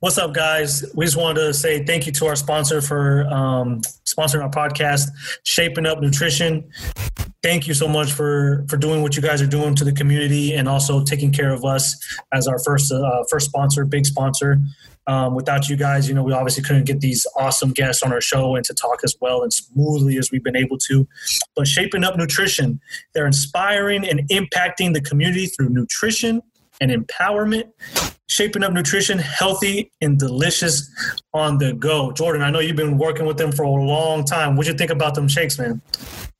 What's up, guys? We just wanted to say thank you to our sponsor for sponsoring our podcast, Shaping Up Nutrition. Thank you so much for doing what you guys are doing to the community and also taking care of us as our first sponsor, big sponsor. Without you guys, we obviously couldn't get these awesome guests on our show and to talk as well and smoothly as we've been able to. But Shaping Up Nutrition, they're inspiring and impacting the community through nutrition and empowerment. Shaping Up Nutrition, healthy and delicious on the go. Jordan, I know you've been working with them for a long time. What'd you think about them shakes, man?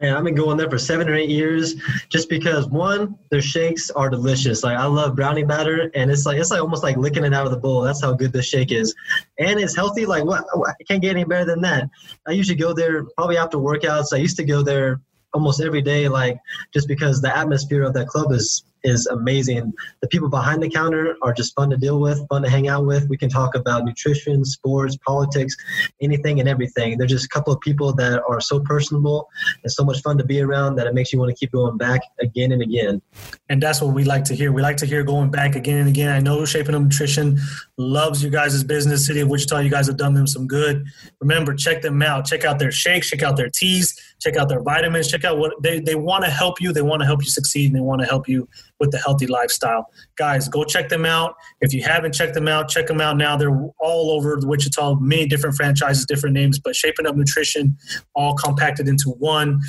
Man, I've been going there for 7 or 8 years just because, one, their shakes are delicious. Like, I love brownie batter, and it's like almost like licking it out of the bowl. That's how good this shake is. And it's healthy. Like, what? I can't get any better than that. I usually go there probably after workouts. I used to go there almost every day, like, just because the atmosphere of that club is amazing. The people behind the counter are just fun to deal with, fun to hang out with. We can talk about nutrition, sports, politics, anything and everything. They're just a couple of people that are so personable and so much fun to be around that it makes you want to keep going back again and again. And that's what we like to hear. We like to hear going back again and again. I know Shaping Up Nutrition loves you guys' business. City of Wichita, you guys have done them some good. Remember, check them out. Check out their shakes. Check out their teas. Check out their vitamins. Check out what they want to help you. They want to help you succeed, and they want to help you with the healthy lifestyle. Guys, go check them out. If you haven't checked them out, check them out now. They're all over Wichita, many different franchises, different names, but Shaping Up Nutrition, all compacted into one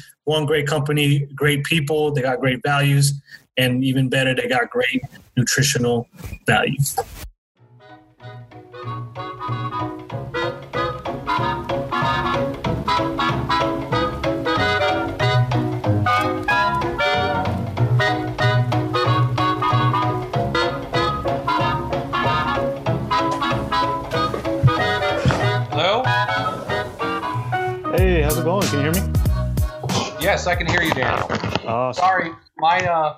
great company, great people. They got great values, and even better, they got great nutritional value. How's it going? Can you hear me? Yes, I can hear you, Dan. Awesome. Sorry, my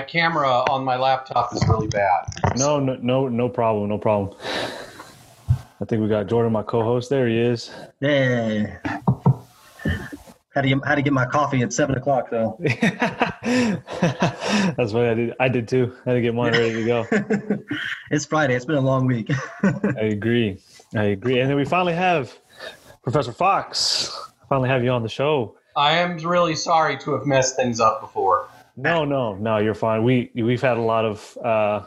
camera on my laptop is really bad. No problem. I think we got Jordan, my co-host. There he is. Hey. How to get my coffee at 7 o'clock though? That's what I did. I did too. I had to get mine ready to go. It's Friday. It's been a long week. I agree. And then we finally have Professor Fox, finally have you on the show. I am really sorry to have messed things up before. No, you're fine. We've had a lot of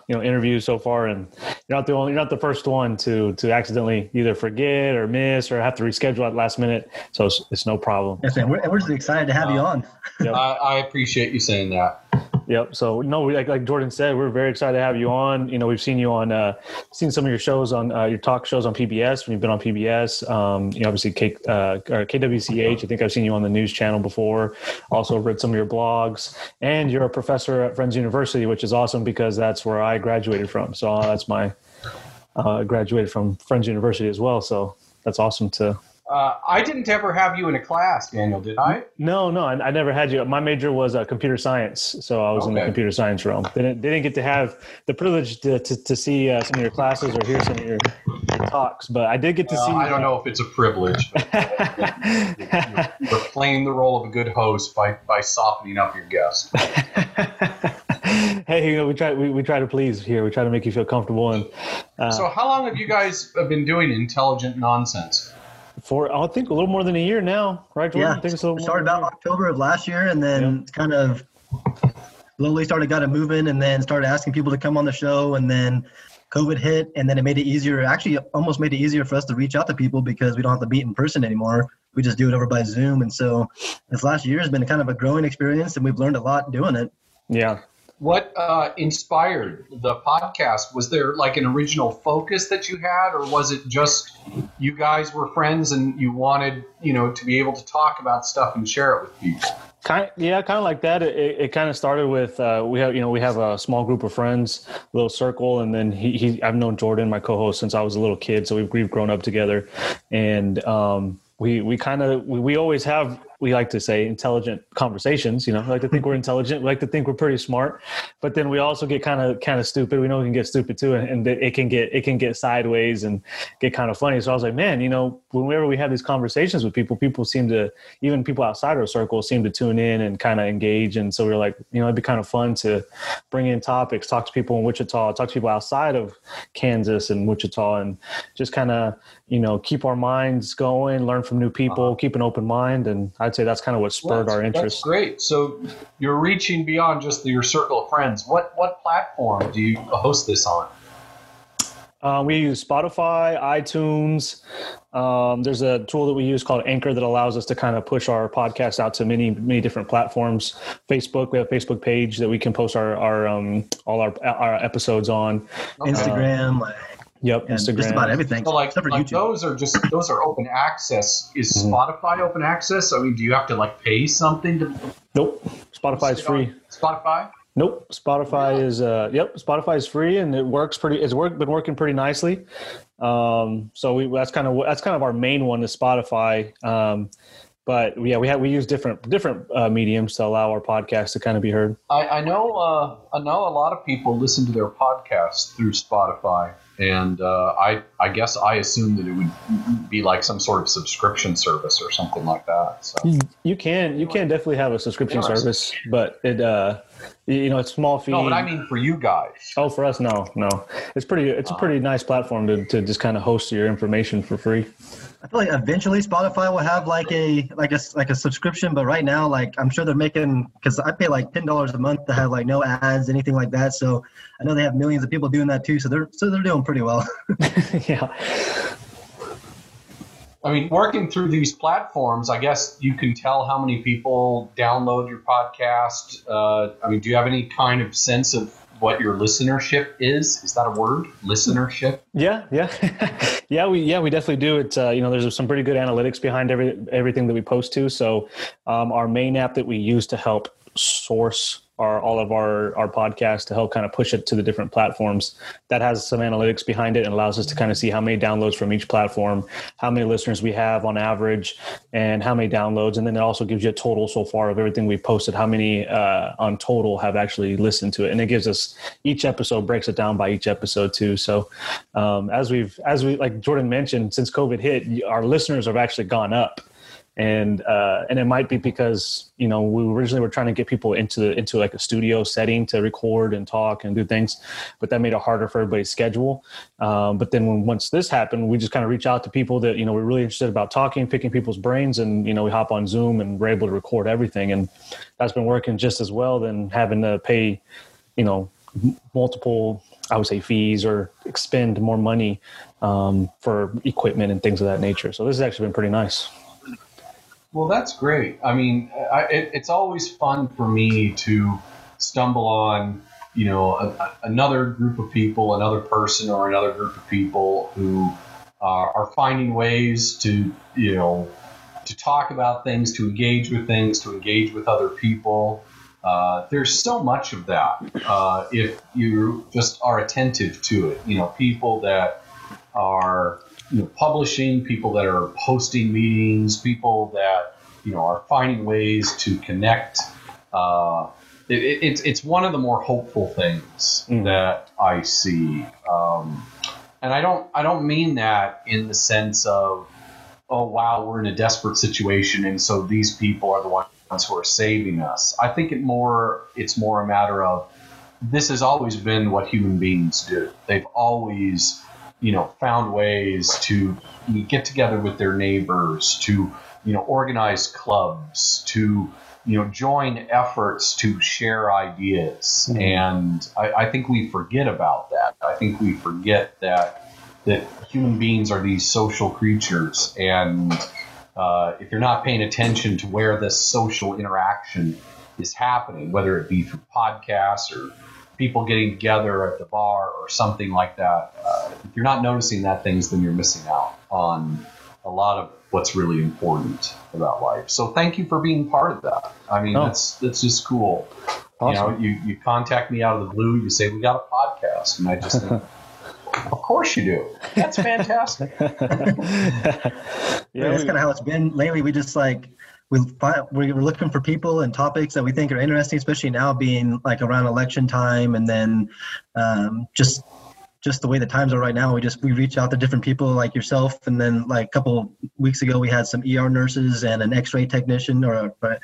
interviews so far, and you're not the first one to accidentally either forget or miss or have to reschedule at last minute. So it's no problem. Yes, man. We're just excited to have you on. Yep. I appreciate you saying that. Yep. So like Jordan said, we're very excited to have you on. We've seen you on, seen some of your shows on your talk shows on PBS when you've been on PBS. Obviously KWCH. I think I've seen you on the news channel before. Also read some of your blogs, and you're a professor at Friends University, which is awesome because that's where I graduated from. So that's my graduated from Friends University as well. So that's awesome to. I didn't ever have you in a class, Daniel, did I? No, I never had you. My major was computer science, so I was in the computer science realm. They didn't get to have the privilege to see some of your classes or hear some of your talks, but I did get to see you. I don't know if it's a privilege. You're playing the role of a good host by softening up your guests. Hey, we try to please here. We try to make you feel comfortable. And so how long have you guys been doing intelligent nonsense? For I think a little more than a year now, right, Jordan? Yeah, started about October of last year, and then kind of slowly got it moving, and then started asking people to come on the show, and then COVID hit, and then it made it easier. Actually, it almost made it easier for us to reach out to people because we don't have to meet in person anymore. We just do it over by Zoom, and so this last year has been kind of a growing experience, and we've learned a lot doing it. Yeah. What inspired the podcast? Was there like an original focus that you had, or was it just you guys were friends and you wanted, to be able to talk about stuff and share it with people? Kind of like that. It kind of started with we have a small group of friends, a little circle, and then I've known Jordan, my co-host, since I was a little kid, so we've grown up together, and we always have. we like to say intelligent conversations. You know, we like to think we're intelligent. We like to think we're pretty smart, but then we also get kind of stupid. We know we can get stupid too, and it can get sideways and get kind of funny. So I was like, man, you know, whenever we have these conversations with people seem to, even people outside our circle seem to tune in and kind of engage. And so we were like, you know, it'd be kind of fun to bring in topics, talk to people in Wichita, talk to people outside of Kansas and Wichita, and just kind of, you know, keep our minds going, learn from new people, keep an open mind. And I'd say that's kind of what spurred our interest. That's great. So you're reaching beyond just your circle of friends. What platform do you host this on? We use Spotify, iTunes. There's a tool that we use called Anchor that allows us to kind of push our podcast out to many, many different platforms. Facebook, we have a Facebook page that we can post all our episodes on. Okay. Instagram. Yep, Instagram. Just about everything. So like those are open access. Is Spotify open access? I mean, do you have to like pay something to? Nope. Spotify is free. Spotify? Nope. Spotify is Spotify is free, and it works pretty. Been working pretty nicely. So that's kind of our main one is Spotify. But yeah, we use different mediums to allow our podcast to kind of be heard. I know a lot of people listen to their podcasts through Spotify. And I guess I assumed that it would be like some sort of subscription service or something like that. So you can definitely have a subscription service, but it it's small fee. No, but I mean for you guys. Oh, for us, no. It's a pretty nice platform to just kind of host your information for free. I feel like eventually Spotify will have like a subscription, but right now, like I'm sure they're making, because I pay like $10 a month to have like no ads, anything like that. So I know they have millions of people doing that too. So they're doing pretty well. Yeah. I mean, working through these platforms, I guess you can tell how many people download your podcast. I mean, do you have any kind of sense of what your listenership is? Is that a word? Listenership? Yeah. We definitely do. It's, there's some pretty good analytics behind everything that we post to. So our main app that we use to help source all of our podcasts, to help kind of push it to the different platforms, that has some analytics behind it and allows us to kind of see how many downloads from each platform, how many listeners we have on average, and how many downloads. And then it also gives you a total so far of everything we've posted, how many on total have actually listened to it. And it gives us each episode, breaks it down by each episode too. So as we like Jordan mentioned, since COVID hit, our listeners have actually gone up. And it might be because, you know, we originally were trying to get people into like a studio setting to record and talk and do things, but that made it harder for everybody's schedule. But then once this happened, we just kind of reach out to people that, you know, we're really interested about talking, picking people's brains, and, you know, we hop on Zoom and we're able to record everything. And that's been working just as well than having to pay, you know, multiple, I would say, fees or expend more money for equipment and things of that nature. So this has actually been pretty nice. Well, that's great. I mean, it's always fun for me to stumble on, you know, another group of people, another person or another group of people who are finding ways to, you know, to talk about things, to engage with other people. There's so much of that if you just are attentive to it. You know, people that are, you know, publishing, people that are hosting meetings, people that, you know, are finding ways to connect. It's one of the more hopeful things that I see, and I don't mean that in the sense of, oh wow, we're in a desperate situation, and so these people are the ones who are saving us. I think it's more a matter of this has always been what human beings do. They've always, you know, found ways to get together with their neighbors, to, you know, organize clubs, to, you know, join efforts to share ideas. Mm-hmm. And I think we forget about that. I think we forget that human beings are these social creatures. And if you're not paying attention to where this social interaction is happening, whether it be through podcasts or people getting together at the bar or something like that, if you're not noticing that things, then you're missing out on a lot of what's really important about life. So thank you for being part of that. I mean, that's just cool. Awesome. You know, you contact me out of the blue, you say, we got a podcast. And I just think, of course you do. That's fantastic. Yeah, that's kind of how it's been lately. We just like, we're looking for people and topics that we think are interesting, especially now being like around election time, and then just the way the times are right now, we reach out to different people like yourself. And then like a couple weeks ago, we had some ER nurses and an X-ray technician or a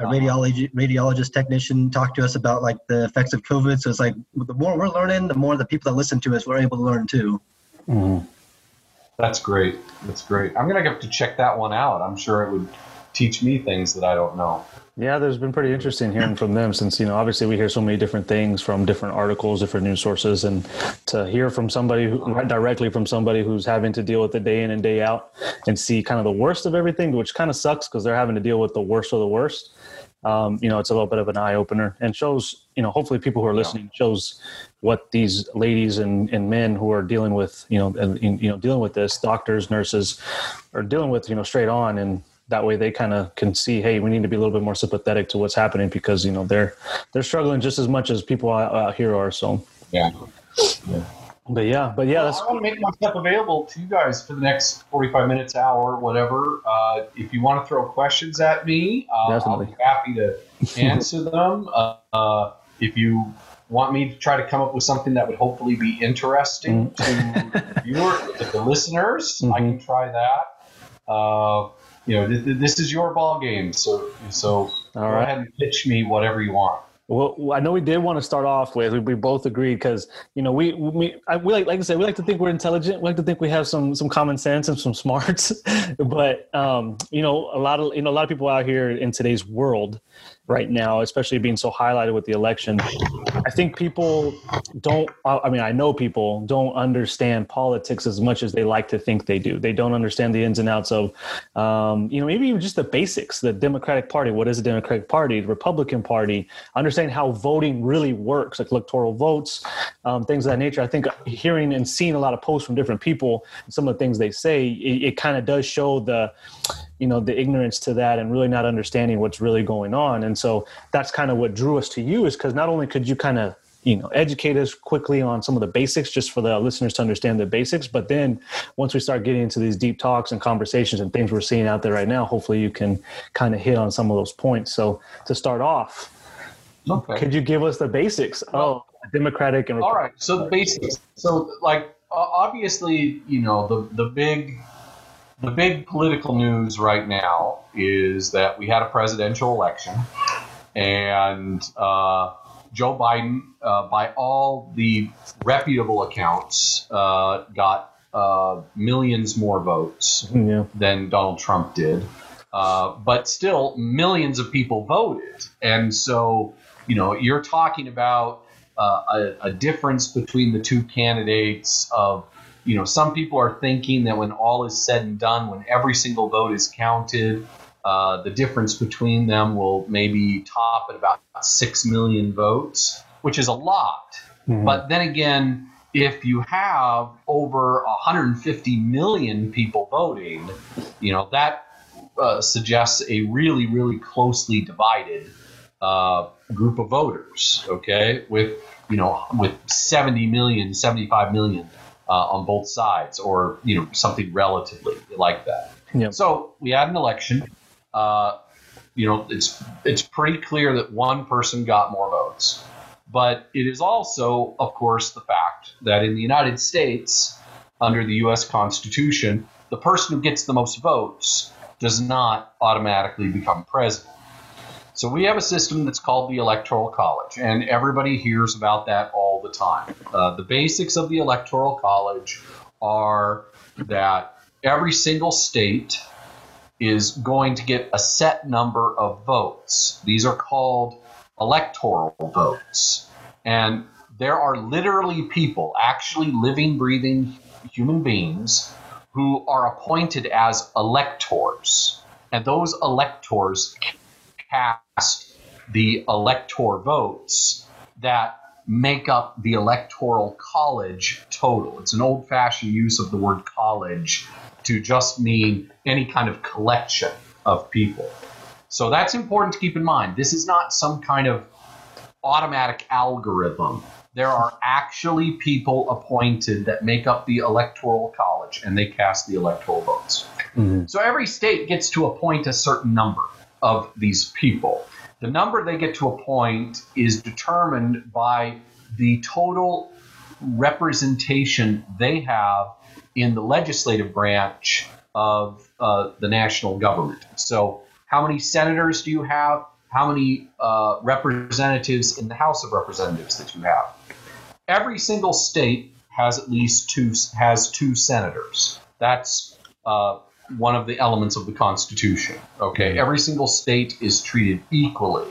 radiologist technician talk to us about like the effects of COVID. So it's like, the more we're learning, the more the people that listen to us, we're able to learn too. Mm-hmm. That's great. That's great. I'm going to have to check that one out. I'm sure it would teach me things that I don't know. Yeah, there's been pretty interesting hearing from them since, obviously we hear so many different things from different articles, different news sources, and to hear from somebody directly from somebody who's having to deal with it day in and day out and see kind of the worst of everything, which kind of sucks because they're having to deal with the worst of the worst. It's a little bit of an eye opener and shows, hopefully people who are listening shows what these ladies and men who are dealing with, dealing with this, doctors, nurses are dealing with, straight on. And that way they kind of can see, hey, we need to be a little bit more sympathetic to what's happening because, they're struggling just as much as people out here are. So, yeah. But that's I want to make myself available to you guys for the next 45 minutes, hour, whatever. If you want to throw questions at me, I'll be happy to answer them. If you want me to try to come up with something that would hopefully be interesting to the listeners, I can try that. This is your ball game, so go ahead and pitch me whatever you want. Well, I know we did want to start off with, we both agreed because, we like to think we're intelligent. We like to think we have some common sense and some smarts, but, a lot of people out here in today's world right now, especially being so highlighted with the election, I think I know people don't understand politics as much as they like to think they do. They don't understand the ins and outs of, maybe even just the basics, the Democratic Party. What is the Democratic Party? The Republican Party. Understand how voting really works, like electoral votes, things of that nature. I think hearing and seeing a lot of posts from different people, some of the things they say, it kind of does show the ignorance to that and really not understanding what's really going on. And so that's kind of what drew us to you, is because not only could you kind of, educate us quickly on some of the basics, just for the listeners to understand the basics. But then once we start getting into these deep talks and conversations and things we're seeing out there right now, hopefully you can kind of hit on some of those points. So to start off, could you give us the basics of Democratic and Republican? All right. So the basics. So obviously, the big political news right now is that we had a presidential election, and Joe Biden, by all the reputable accounts, got millions more votes than Donald Trump did. But still, millions of people voted. And so, you're talking about a difference between the two candidates of, some people are thinking that when all is said and done, when every single vote is counted, the difference between them will maybe top at about 6 million votes, which is a lot. Mm-hmm. But then again, if you have over 150 million people voting, that suggests a really, really closely divided group of voters, okay, with, with 70 million, 75 million. On both sides, or something relatively like that. Yep. So we had an election. It's pretty clear that one person got more votes, but it is also, of course, the fact that in the United States, under the U.S. Constitution, the person who gets the most votes does not automatically become president. So we have a system that's called the Electoral College, and everybody hears about that all the time. The basics of the Electoral College are that every single state is going to get a set number of votes. These are called electoral votes. And there are literally people, actually living, breathing human beings, who are appointed as electors. And those electors cast the elector votes that make up the Electoral College total. It's an old-fashioned use of the word college to just mean any kind of collection of people. So that's important to keep in mind. This is not some kind of automatic algorithm. There are actually people appointed that make up the Electoral College, and they cast the electoral votes. Mm-hmm. So every state gets to appoint a certain number of these people. The number they get to appoint is determined by the total representation they have in the legislative branch of the national government. So how many senators do you have? How many representatives in the House of Representatives that you have? Every single state has at least two senators. That's one of the elements of the Constitution. Okay, every single state is treated equally,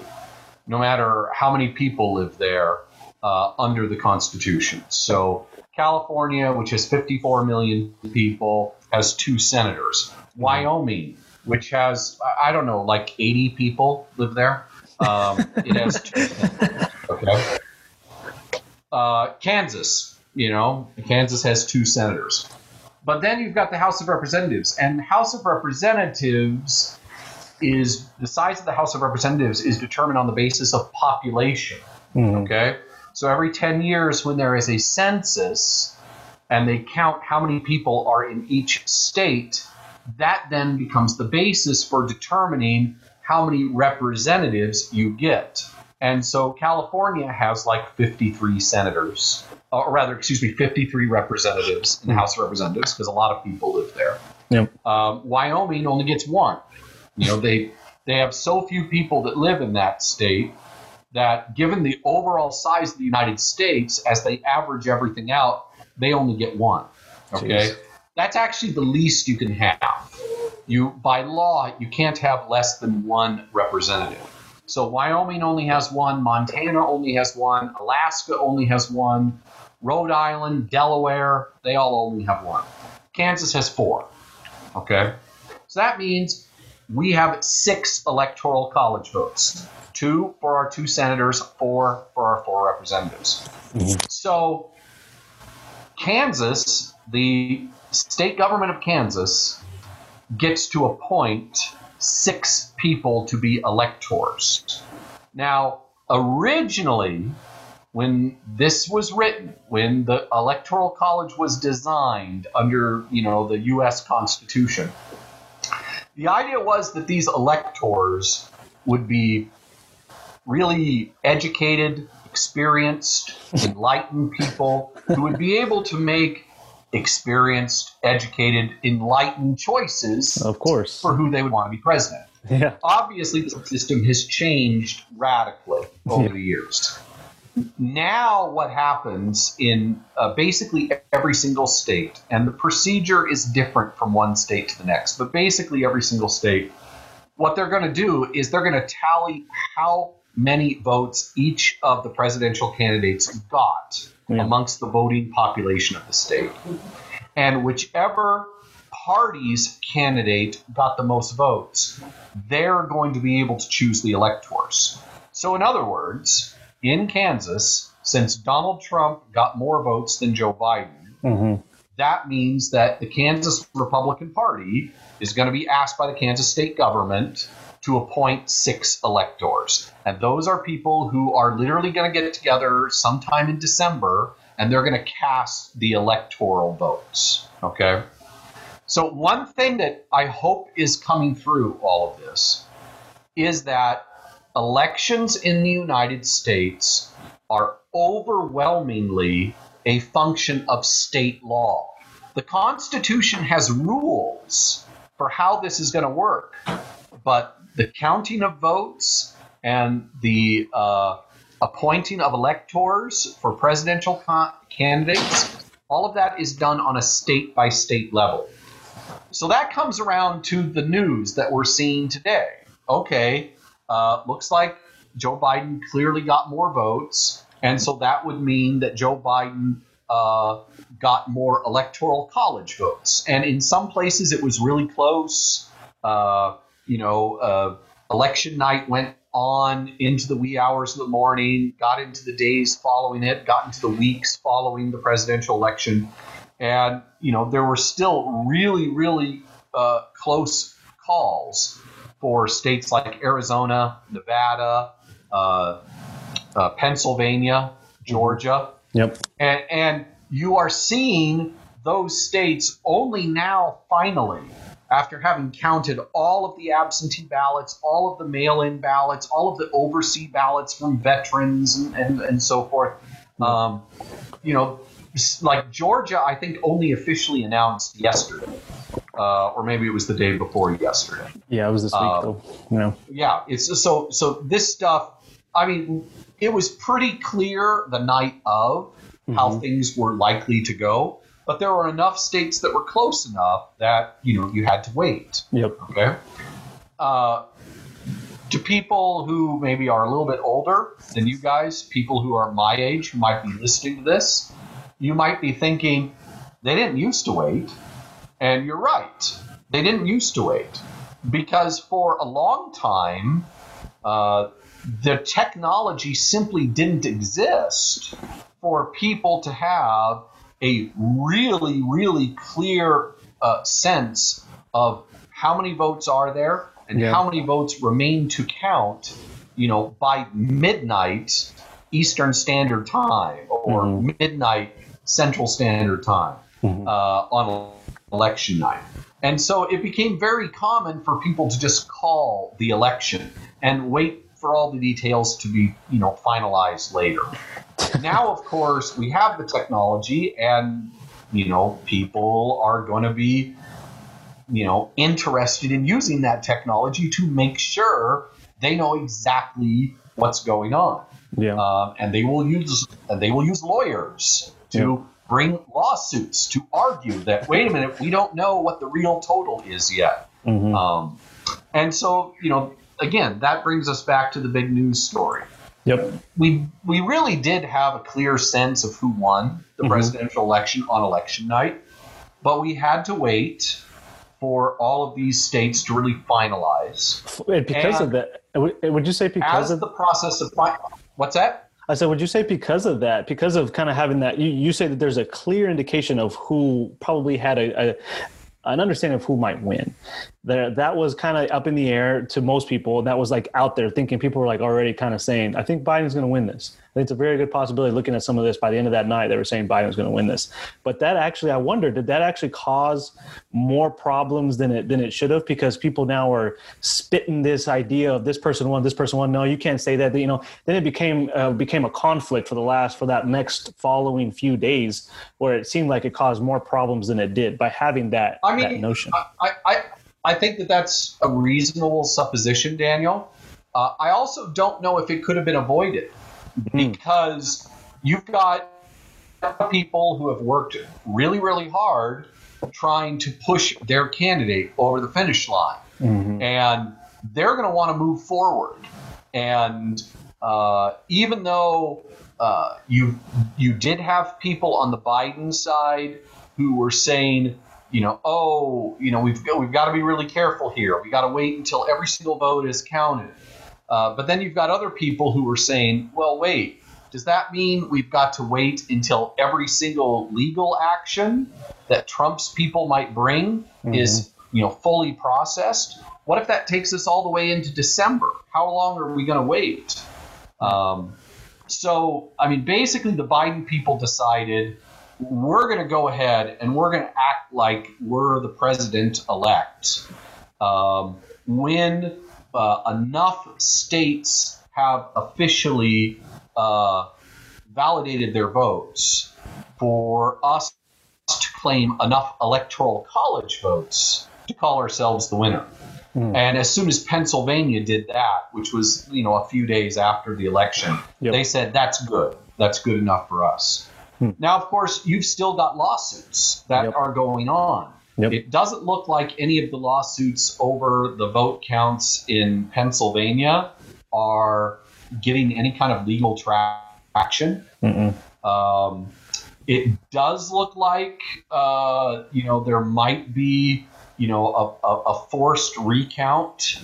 no matter how many people live there under the Constitution. So California, which has 54 million people, has two senators. Wyoming, which has, I don't know, like 80 people live there. It has two senators. Okay. Kansas, you know, Kansas has two senators. But then you've got the House of Representatives, and the House of Representatives is, the size of the House of Representatives is determined on the basis of population, okay? So every 10 years when there is a census and they count how many people are in each state, that then becomes the basis for determining how many representatives you get. And so California has like 53 senators, or rather, excuse me, 53 representatives in the House of Representatives, because a lot of people live there. Yep. Wyoming only gets one. You know, they have so few people that live in that state that given the overall size of the United States, as they average everything out, they only get one. Okay. Jeez. That's actually the least you can have. You, by law, you can't have less than one representative. So Wyoming only has one, Montana only has one, Alaska only has one, Rhode Island, Delaware, they all only have one. Kansas has four, okay? So that means we have 6 electoral college votes, 2 for our 2 senators, 4 for our 4 representatives. So Kansas, the state government of Kansas, gets to appoint 6 people to be electors. Now, originally, when this was written, when the Electoral College was designed under, you know, the U.S. Constitution, the idea was that these electors would be really educated, experienced, enlightened people who would be able to make experienced, educated, enlightened choices, of course, for who they would want to be president. Yeah. Obviously, the system has changed radically over the years. Now what happens in basically every single state, and the procedure is different from one state to the next, but basically every single state, what they're going to do is they're going to tally how many votes each of the presidential candidates got amongst the voting population of the state. And whichever party's candidate got the most votes, they're going to be able to choose the electors. So in other words, in Kansas, since Donald Trump got more votes than Joe Biden, that means that the Kansas Republican Party is going to be asked by the Kansas state government to appoint 6 electors. And those are people who are literally going to get together sometime in December, and they're going to cast the electoral votes. Okay? So one thing that I hope is coming through all of this is that elections in the United States are overwhelmingly a function of state law. The Constitution has rules for how this is going to work, but the counting of votes and the appointing of electors for presidential candidates, all of that is done on a state-by-state level. So that comes around to the news that we're seeing today. Okay, looks like Joe Biden clearly got more votes, and so that would mean that Joe Biden got more electoral college votes. And in some places it was really close. Election night went on into the wee hours of the morning, got into the days following it, got into the weeks following the presidential election. And, you know, there were still really, really close calls for states like Arizona, Nevada, Pennsylvania, Georgia. Yep. And you are seeing those states only now finally, after having counted all of the absentee ballots, all of the mail-in ballots, all of the overseas ballots from veterans and so forth, like Georgia, I think only officially announced yesterday, or maybe it was the day before yesterday. Yeah, it was this week though. No. Yeah, it's so this stuff. I mean, it was pretty clear the night of how things were likely to go, but there were enough states that were close enough that you had to wait. Yep. Okay. To people who maybe are a little bit older than you guys, people who are my age who might be listening to this, you might be thinking, they didn't used to wait. And you're right. They didn't used to wait. Because for a long time, the technology simply didn't exist for people to have a really, really clear sense of how many votes are there and how many votes remain to count, by midnight Eastern Standard Time or midnight Central Standard Time on election night. And so it became very common for people to just call the election and wait for all the details to be, finalized later. Now, of course, we have the technology and, people are going to be, interested in using that technology to make sure they know exactly what's going on. Yeah. And they will use lawyers to bring lawsuits to argue that, wait a minute, we don't know what the real total is yet. Mm-hmm. And so, again, that brings us back to the big news story. Yep. We really did have a clear sense of who won the presidential election on election night, but we had to wait for all of these states to really finalize. Would you say because of that, because of kind of having that, you say that there's a clear indication of who probably had an understanding of who might win. That was kind of up in the air to most people. That was like out there thinking. People were like already kind of saying, I think Biden's going to win this. I think it's a very good possibility. Looking at some of this by the end of that night, they were saying Biden's going to win this. But that actually, I wonder, did that actually cause more problems than it should have? Because people now are spitting this idea of this person won, this person won. No, you can't say that. Then it became a conflict for that next following few days, where it seemed like it caused more problems than it did by having that. That notion. I think that's a reasonable supposition, Daniel. I also don't know if it could have been avoided because you've got people who have worked really, really hard trying to push their candidate over the finish line. Mm-hmm. And they're going to want to move forward. And even though you did have people on the Biden side who were saying, we've got to be really careful here. We got to wait until every single vote is counted. But then you've got other people who are saying, well, wait, does that mean we've got to wait until every single legal action that Trump's people might bring is, fully processed? What if that takes us all the way into December? How long are we going to wait? Basically the Biden people decided, we're going to go ahead and we're going to act like we're the president-elect. When enough states have officially validated their votes for us to claim enough electoral college votes to call ourselves the winner. And as soon as Pennsylvania did that, which was, a few days after the election, they said, that's good. That's good enough for us. Now, of course, you've still got lawsuits that are going on. It doesn't look like any of the lawsuits over the vote counts in Pennsylvania are getting any kind of legal traction. It does look like, there might be, a forced recount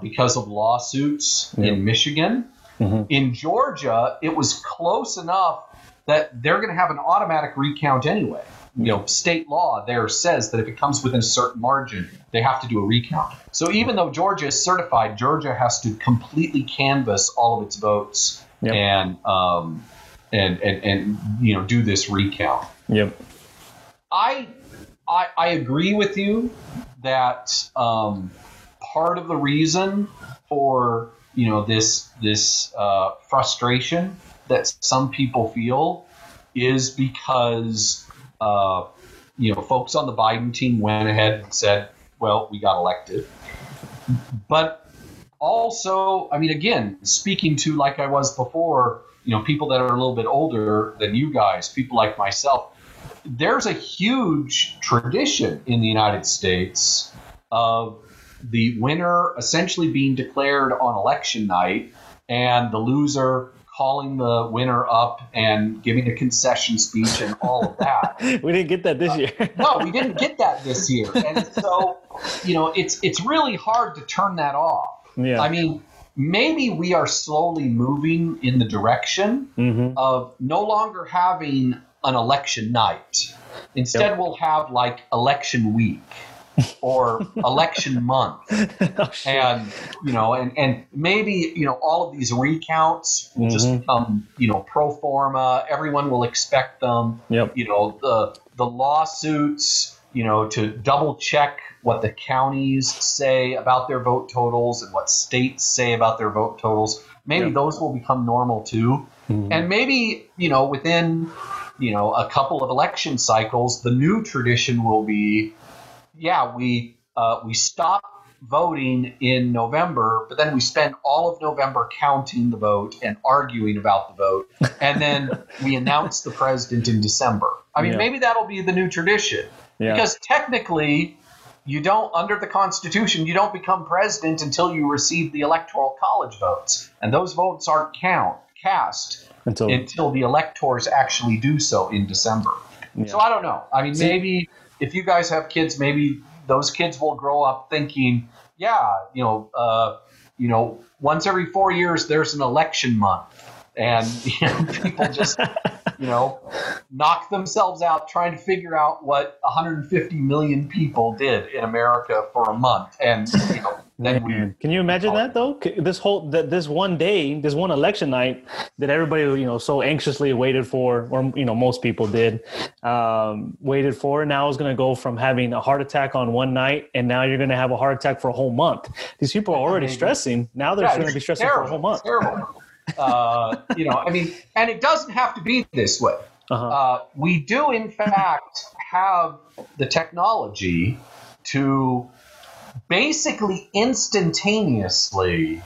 because of lawsuits in Michigan. In Georgia, it was close enough that they're going to have an automatic recount anyway. State law there says that if it comes within a certain margin, they have to do a recount. So even though Georgia is certified, Georgia has to completely canvass all of its votes and do this recount. I agree with you that part of the reason for, you know, this frustration that some people feel is because, you know, folks on the Biden team went ahead and said, well, we got elected. But also, I mean, again, speaking to, like I was before, you know, people that are a little bit older than you guys, people like myself, there's a huge tradition in the United States of the winner essentially being declared on election night and the loser calling the winner up and giving a concession speech and all of that. We didn't get that this year. No, we didn't get that this year. And so, you know, it's really hard to turn that off. Yeah. I mean, maybe we are slowly moving in the direction of no longer having an election night. Instead, we'll have like election week or election month. Oh, shit. And, you know, and maybe, you know, all of these recounts will just become, you know, pro forma. Everyone will expect them. Yep. You know, the lawsuits, you know, to double check what the counties say about their vote totals and what states say about their vote totals. Maybe those will become normal too. And maybe, you know, within, you know, a couple of election cycles, the new tradition will be, yeah, we stop voting in November, but then we spend all of November counting the vote and arguing about the vote. And then we announce the president in December. I mean, maybe that'll be the new tradition. Yeah. Because technically, you don't, under the Constitution, you don't become president until you receive the Electoral College votes. And those votes aren't cast until the electors actually do so in December. Yeah. So I don't know. I mean, maybe if you guys have kids, maybe those kids will grow up thinking, yeah, you know, once every 4 years, there's an election month. And, you know, people just, you know, knock themselves out trying to figure out what 150 million people did in America for a month. And, you know, then we, can you imagine that though? This one day, this one election night that everybody, you know, so anxiously waited for, or, you know, most people did, waited for, now is going to go from having a heart attack on one night. And now you're going to have a heart attack for a whole month. These people are already stressing. Now they're going to be stressing for a whole month. Terrible. You know, I mean, and it doesn't have to be this way. We do, in fact, have the technology to basically instantaneously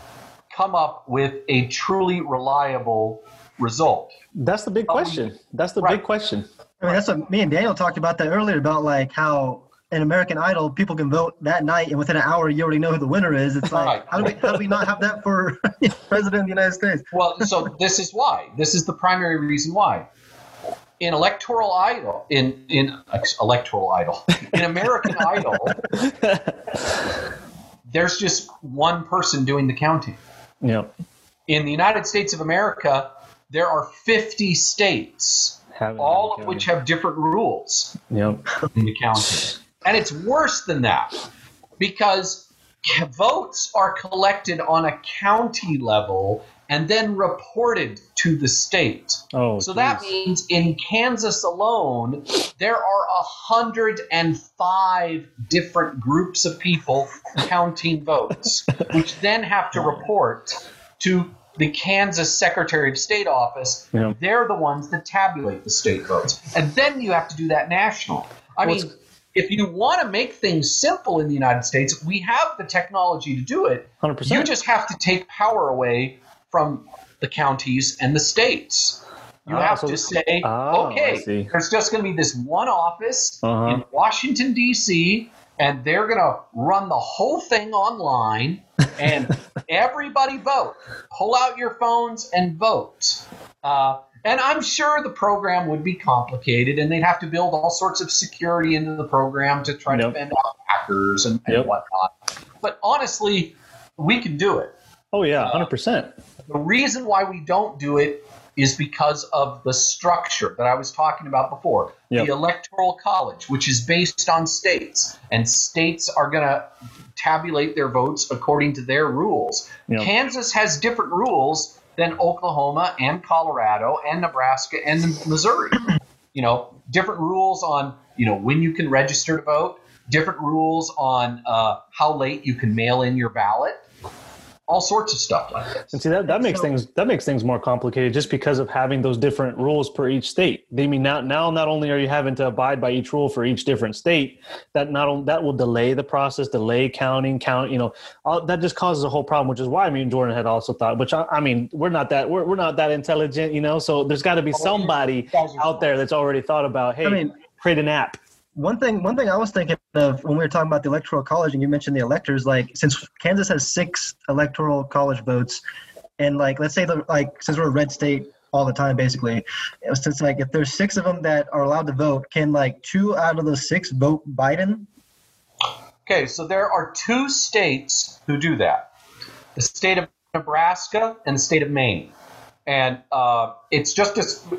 come up with a truly reliable result. That's the big question. That's the big question. I mean, that's what me and Daniel talked about that earlier, about like how in American Idol, people can vote that night, and within an hour, you already know who the winner is. It's like, how do we not have that for president of the United States? Well, so this is why. This is the primary reason why. In Electoral Idol, in American Idol, there's just one person doing the counting. Yeah. In the United States of America, there are 50 states, all of which have different rules in the counting. And it's worse than that because votes are collected on a county level and then reported to the state. Oh, so that means in Kansas alone, there are 105 different groups of people counting votes, which then have to report to the Kansas Secretary of State office. Yeah. They're the ones that tabulate the state votes. And then you have to do that national. I mean, if you want to make things simple in the United States, we have the technology to do it. 100%. You just have to take power away from the counties and the states. You have to say, okay, there's just going to be this one office in Washington, D.C., and they're going to run the whole thing online, and everybody vote. Pull out your phones and vote. And I'm sure the program would be complicated, and they'd have to build all sorts of security into the program to try to fend off hackers and whatnot. But honestly, we can do it. Oh, yeah, 100%. The reason why we don't do it is because of the structure that I was talking about before. Yep. The Electoral College, which is based on states, and states are going to tabulate their votes according to their rules. Yep. Kansas has different rules than Oklahoma and Colorado and Nebraska and Missouri. You know, different rules on you know, when you can register to vote, different rules on how late you can mail in your ballot, all sorts of stuff like this. And see, that makes things more complicated just because of having those different rules per each state. They mean now not only are you having to abide by each rule for each different state, that will delay the process, delay counting, you know, all, that just causes a whole problem, which is why me and Jordan had also thought, which I mean, we're not that intelligent, you know, so there's got to be somebody out there that's already thought about, hey, create an app. One thing I was thinking of when we were talking about the electoral college and you mentioned the electors, like since Kansas has 6 electoral college votes and like, let's say since we're a red state all the time, basically, since like if there's 6 of them that are allowed to vote, can like 2 out of the 6 vote Biden? Okay. So there are 2 states who do that. The state of Nebraska and the state of Maine. And it's just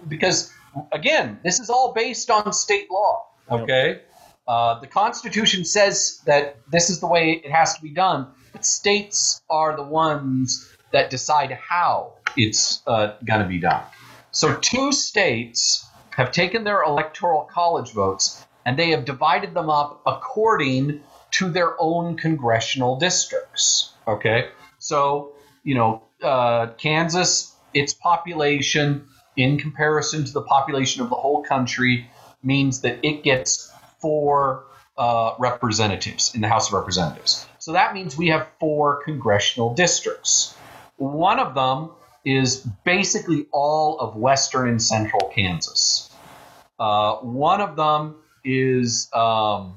because again, this is all based on state law. Okay. The Constitution says that this is the way it has to be done, but states are the ones that decide how it's going to be done. So 2 states have taken their electoral college votes and they have divided them up according to their own congressional districts. Okay. So, you know, Kansas, its population in comparison to the population of the whole country means that it gets 4 representatives in the House of Representatives. So that means we have 4 congressional districts. One of them is basically all of western and central Kansas. One of them is Topeka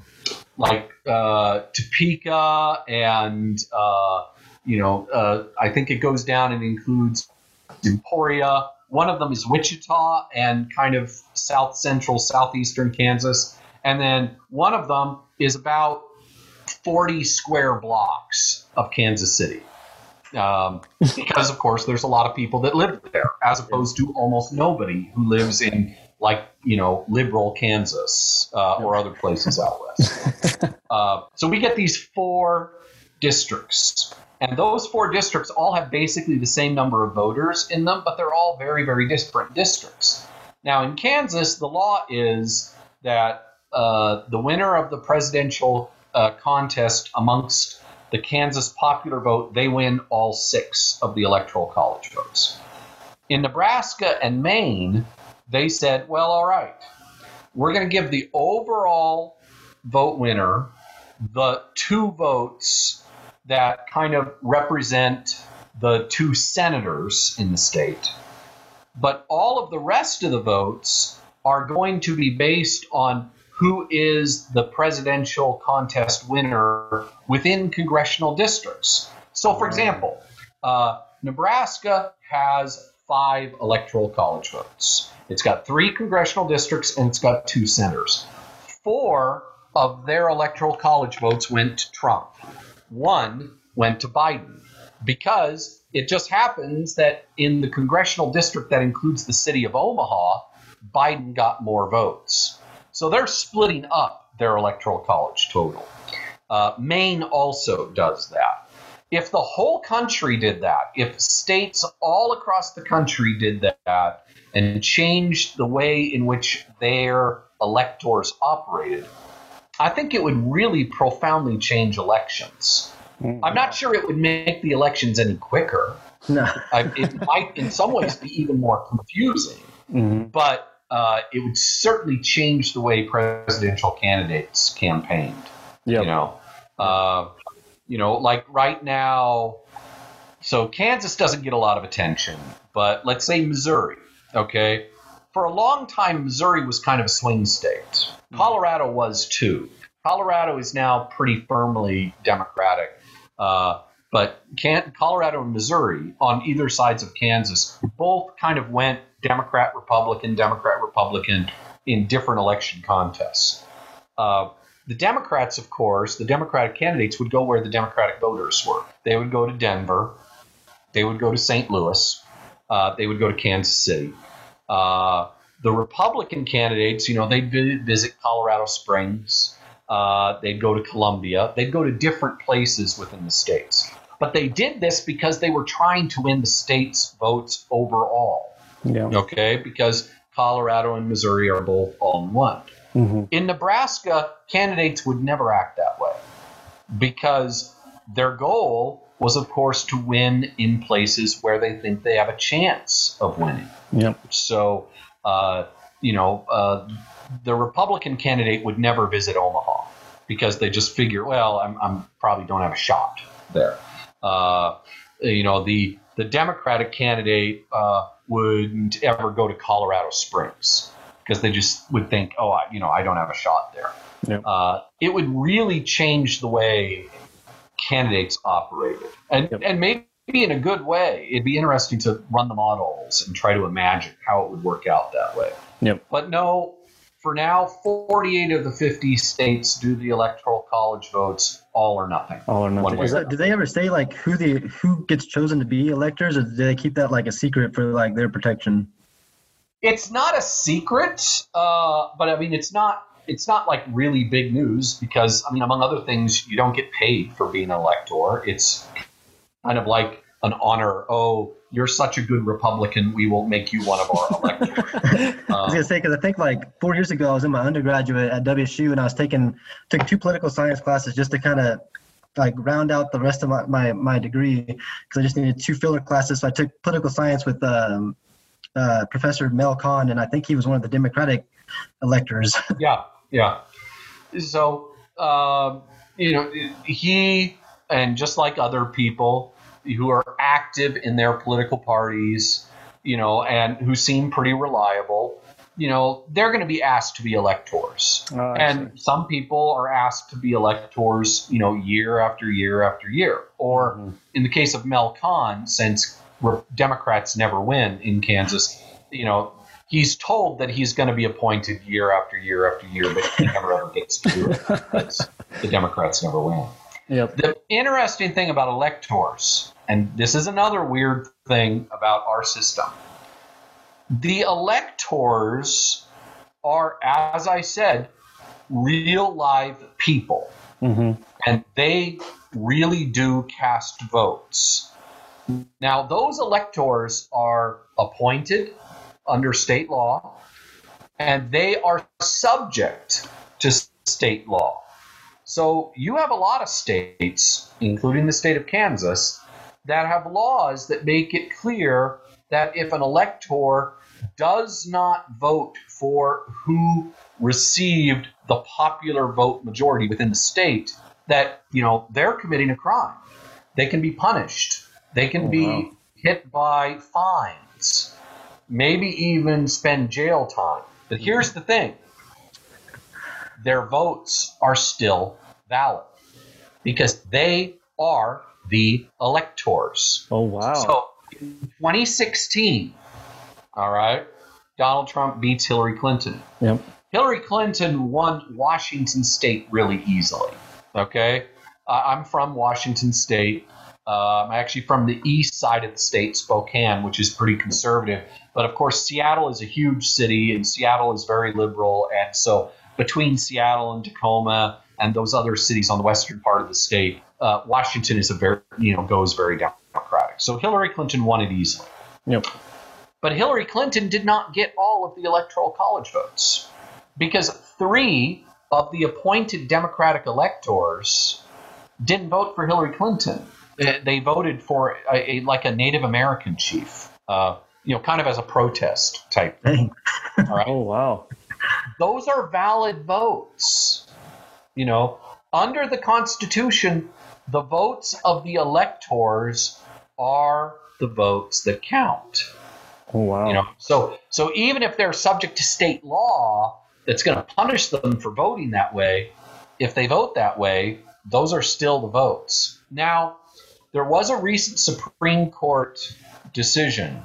and, I think it goes down and includes Emporia. One of them is Wichita and kind of south central, southeastern Kansas. And then one of them is about 40 square blocks of Kansas City. Because, of course, there's a lot of people that live there as opposed to almost nobody who lives in liberal Kansas or other places out west. So we get these 4 districts. And those 4 districts all have basically the same number of voters in them, but they're all very, very different districts. Now, in Kansas, the law is that the winner of the presidential contest amongst the Kansas popular vote, they win all 6 of the electoral college votes. In Nebraska and Maine, they said, well, all right, we're going to give the overall vote winner the 2 votes that kind of represent the 2 senators in the state. But all of the rest of the votes are going to be based on who is the presidential contest winner within congressional districts. So, for example, Nebraska has 5 electoral college votes. It's got 3 congressional districts and it's got 2 senators. 4 of their electoral college votes went to Trump. 1 went to Biden because it just happens that in the congressional district that includes the city of Omaha, Biden got more votes. So they're splitting up their electoral college total. Maine also does that. If the whole country did that, if states all across the country did that and changed the way in which their electors operated, I think it would really profoundly change elections. Mm-hmm. I'm not sure it would make the elections any quicker. No. It might in some ways be even more confusing, but it would certainly change the way presidential candidates campaigned. Yep. Like right now, so Kansas doesn't get a lot of attention, but let's say Missouri, okay? For a long time, Missouri was kind of a swing state. Colorado was too. Colorado is now pretty firmly Democratic, but Colorado and Missouri on either sides of Kansas both kind of went Democrat, Republican in different election contests. The Democrats, of course, the Democratic candidates would go where the Democratic voters were. They would go to Denver. They would go to St. Louis. They would go to Kansas City. The Republican candidates, they'd visit Colorado Springs. They'd go to Columbia. They'd go to different places within the states. But they did this because they were trying to win the state's votes overall. Yeah. Okay? Because Colorado and Missouri are both all in one. Mm-hmm. In Nebraska, candidates would never act that way because their goal was, of course, to win in places where they think they have a chance of winning. Yep. So, the Republican candidate would never visit Omaha because they just figure, well, I'm probably don't have a shot there. The Democratic candidate wouldn't ever go to Colorado Springs because they just would think, oh, I don't have a shot there. Yep. It would really change the way candidates operated, and maybe in a good way. It'd be interesting to run the models and try to imagine how it would work out that way. Yep. But no, for now, 48 of the 50 states do the electoral college votes, all or nothing. All or nothing. Do they ever say like who gets chosen to be electors, or do they keep that like a secret for like their protection? It's not a secret, but I mean it's not like really big news because, I mean, among other things, you don't get paid for being an elector. It's kind of like an honor. Oh, you're such a good Republican. We will make you one of our electors. I was going to say, because I think like 4 years ago, I was in my undergraduate at WSU and I was took two political science classes just to kind of like round out the rest of my degree because I just needed two filler classes. So I took political science with Professor Mel Kahn, and I think he was one of the Democratic electors. Yeah. Yeah. So, he, and just like other people who are active in their political parties, and who seem pretty reliable, they're going to be asked to be electors. And some people are asked to be electors, year after year after year. Or in the case of Mel Kahn, since Democrats never win in Kansas, he's told that he's going to be appointed year after year after year, but he never ever gets to do it because the Democrats never win. Yep. The interesting thing about electors, and this is another weird thing about our system, the electors are, as I said, real live people. Mm-hmm. And they really do cast votes. Now, those electors are appointed under state law, and they are subject to state law. So you have a lot of states, including the state of Kansas, that have laws that make it clear that if an elector does not vote for who received the popular vote majority within the state, that, they're committing a crime. They can be punished. They can be hit by fines, maybe even spend jail time. But here's the thing. Their votes are still valid because they are the electors. Oh, wow. So in 2016, all right, Donald Trump beats Hillary Clinton. Yep. Hillary Clinton won Washington State really easily, okay? I'm from Washington State. I'm actually from the east side of the state, Spokane, which is pretty conservative. But, of course, Seattle is a huge city, and Seattle is very liberal. And so between Seattle and Tacoma and those other cities on the western part of the state, Washington is goes very Democratic. So Hillary Clinton won it easily. Yep. But Hillary Clinton did not get all of the Electoral College votes because 3 of the appointed Democratic electors didn't vote for Hillary Clinton. They voted for a Native American chief, kind of as a protest type thing. All right? Oh, wow. Those are valid votes. Under the Constitution, the votes of the electors are the votes that count. Oh, wow. So even if they're subject to state law that's going to punish them for voting that way, if they vote that way, those are still the votes. Now, there was a recent Supreme Court decision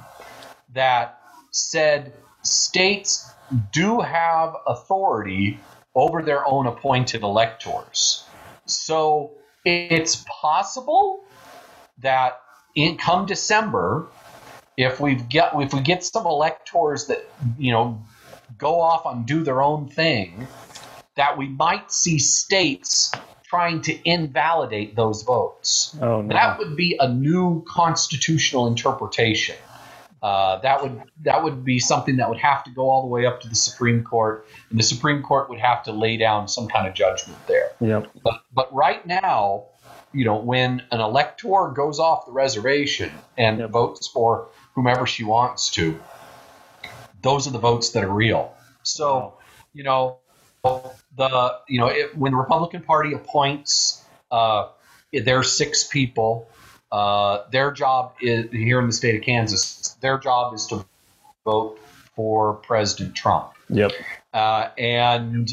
that said states do have authority over their own appointed electors. So it's possible that come December, if we get some electors that, go off and do their own thing, that we might see states trying to invalidate those votes. Oh, no. That would be a new constitutional interpretation That would be something that would have to go all the way up to the Supreme Court, and the Supreme Court would have to lay down some kind of judgment there. Yep. But right now, you know, when an elector goes off the reservation and yep. votes for whomever she wants to, those are the votes that are real. So, you know, when the Republican Party appoints their six people, their job is here in the state of Kansas. Their job is to vote for President Trump. Yep. And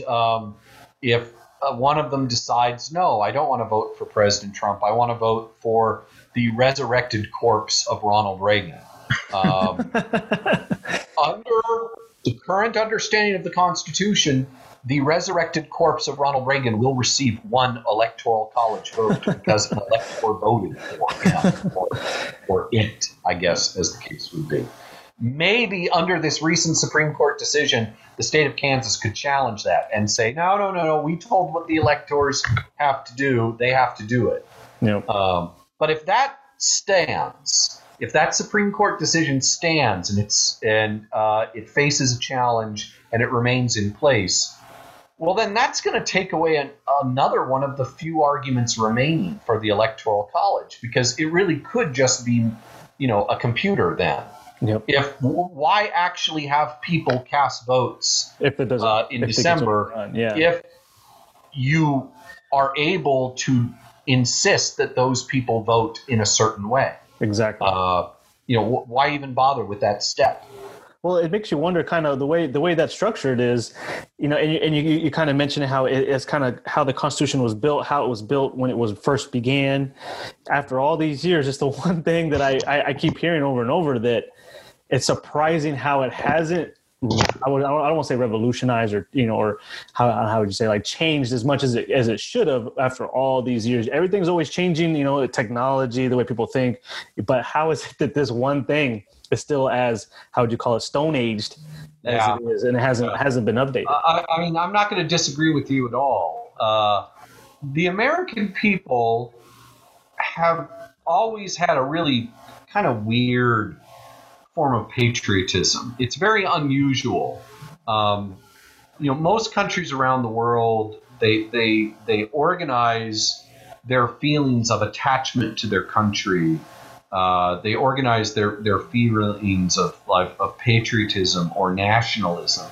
if one of them decides, no, I don't want to vote for President Trump, I want to vote for the resurrected corpse of Ronald Reagan. Under the current understanding of the Constitution, the resurrected corpse of Ronald Reagan will receive one electoral college vote because an elector voted for him or it, I guess, as the case would be. Maybe under this recent Supreme Court decision, the state of Kansas could challenge that and say, no, we told what the electors have to do. They have to do it. Yep. But if that stands, if that Supreme Court decision stands and it faces a challenge and it remains in place, well, then that's going to take away another one of the few arguments remaining for the Electoral College, because it really could just be, you know, a computer then. Yep. Why actually have people cast votes in December if you are able to insist that those people vote in a certain way? Exactly. Why even bother with that step? Well, it makes you wonder kind of the way that's structured is, you know, and you kind of mentioned how it's kind of how the Constitution was built, how it was built when it was first began. After all these years, it's the one thing that I keep hearing over and over, that it's surprising how it hasn't, I don't want to say revolutionized or, you know, or how would you say, like, changed as much as it should have after all these years. Everything's always changing, you know, technology, the way people think. But how is it that this one thing is still as, how would you call it, stone-aged as it is, and it hasn't been updated? I mean, I'm not going to disagree with you at all. The American people have always had a really kind of weird form of patriotism. It's very unusual. Most countries around the world, they organize their feelings of attachment to their country. They organize their feelings of patriotism or nationalism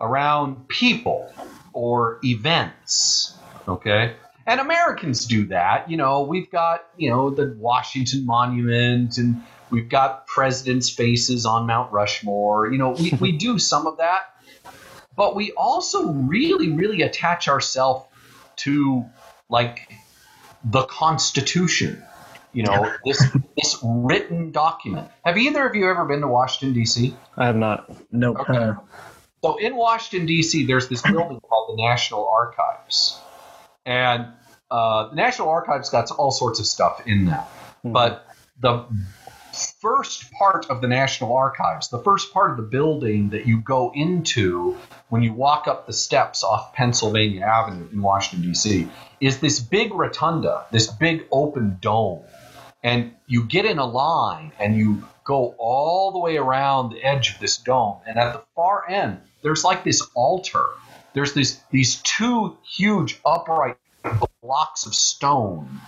around people or events. Okay. And Americans do that. You know, we've got, you know, the Washington Monument, and we've got presidents' faces on Mount Rushmore. You know, we do some of that, but we also really, really attach ourselves to, like, the Constitution. You know, this written document. Have either of you ever been to Washington, D.C.? I have not. No. Nope. Okay. So in Washington, D.C., there's this building called the National Archives. And the National Archives got all sorts of stuff in there. But the first part of the National Archives, the first part of the building that you go into when you walk up the steps off Pennsylvania Avenue in Washington, D.C., is this big rotunda, this big open dome. And you get in a line and you go all the way around the edge of this dome. And at the far end, there's like this altar. There's these two huge upright blocks of stone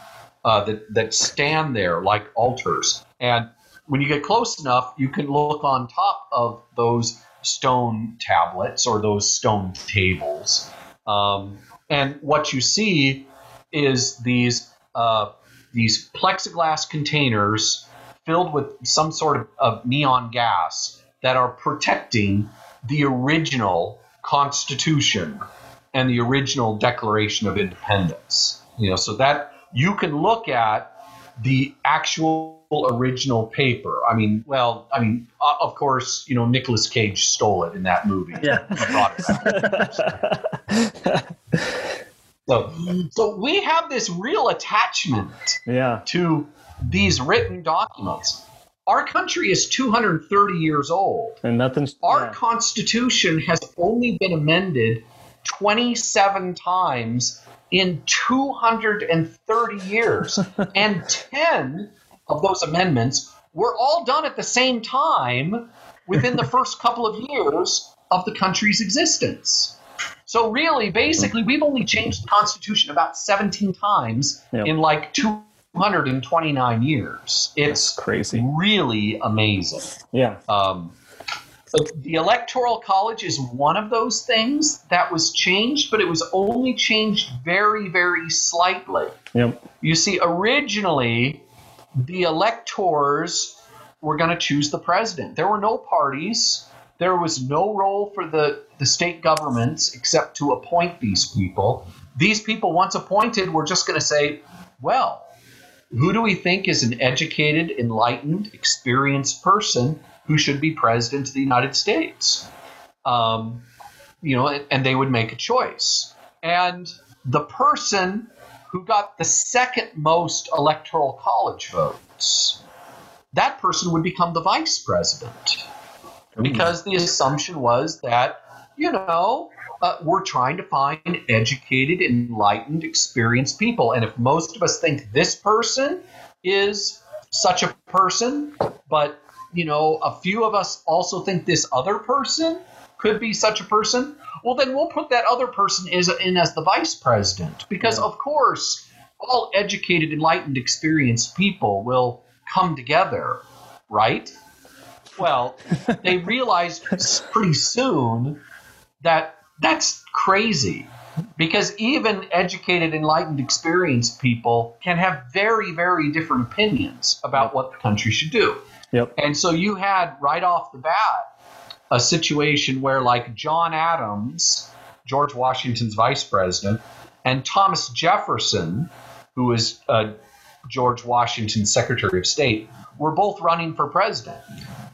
that stand there like altars. And when you get close enough, you can look on top of those stone tablets or those stone tables. And what you see is these plexiglass containers filled with some sort of neon gas that are protecting the original Constitution and the original Declaration of Independence. You know, so that you can look at the actual original paper. Of course, you know, Nicolas Cage stole it in that movie. Yeah. So we have this real attachment to these written documents. Our country is 230 years old, and our Constitution has only been amended 27 times in 230 years, and 10 of those amendments were all done at the same time within the first couple of years of the country's existence. So really, basically, we've only changed the Constitution about 17 times in like 229 years. It's crazy, really amazing. Yeah. The Electoral College is one of those things that was changed, but it was only changed very, very slightly. Yep. You see, originally, the electors were going to choose the president. There were no parties. There was no role for the state governments except to appoint these people. These people, once appointed, were just going to say, well, who do we think is an educated, enlightened, experienced person who should be president of the United States? And they would make a choice. And the person who got the second most electoral college votes, that person would become the vice president. Because the assumption was that, we're trying to find educated, enlightened, experienced people. And if most of us think this person is such a person, but, a few of us also think this other person could be such a person, well, then we'll put that other person in as the vice president. Because, of course, all educated, enlightened, experienced people will come together, right? Well, they realized pretty soon that that's crazy, because even educated, enlightened, experienced people can have very, very different opinions about what the country should do. Yep. And so you had right off the bat a situation where like John Adams, George Washington's vice president, and Thomas Jefferson, who was George Washington's Secretary of State, were both running for president.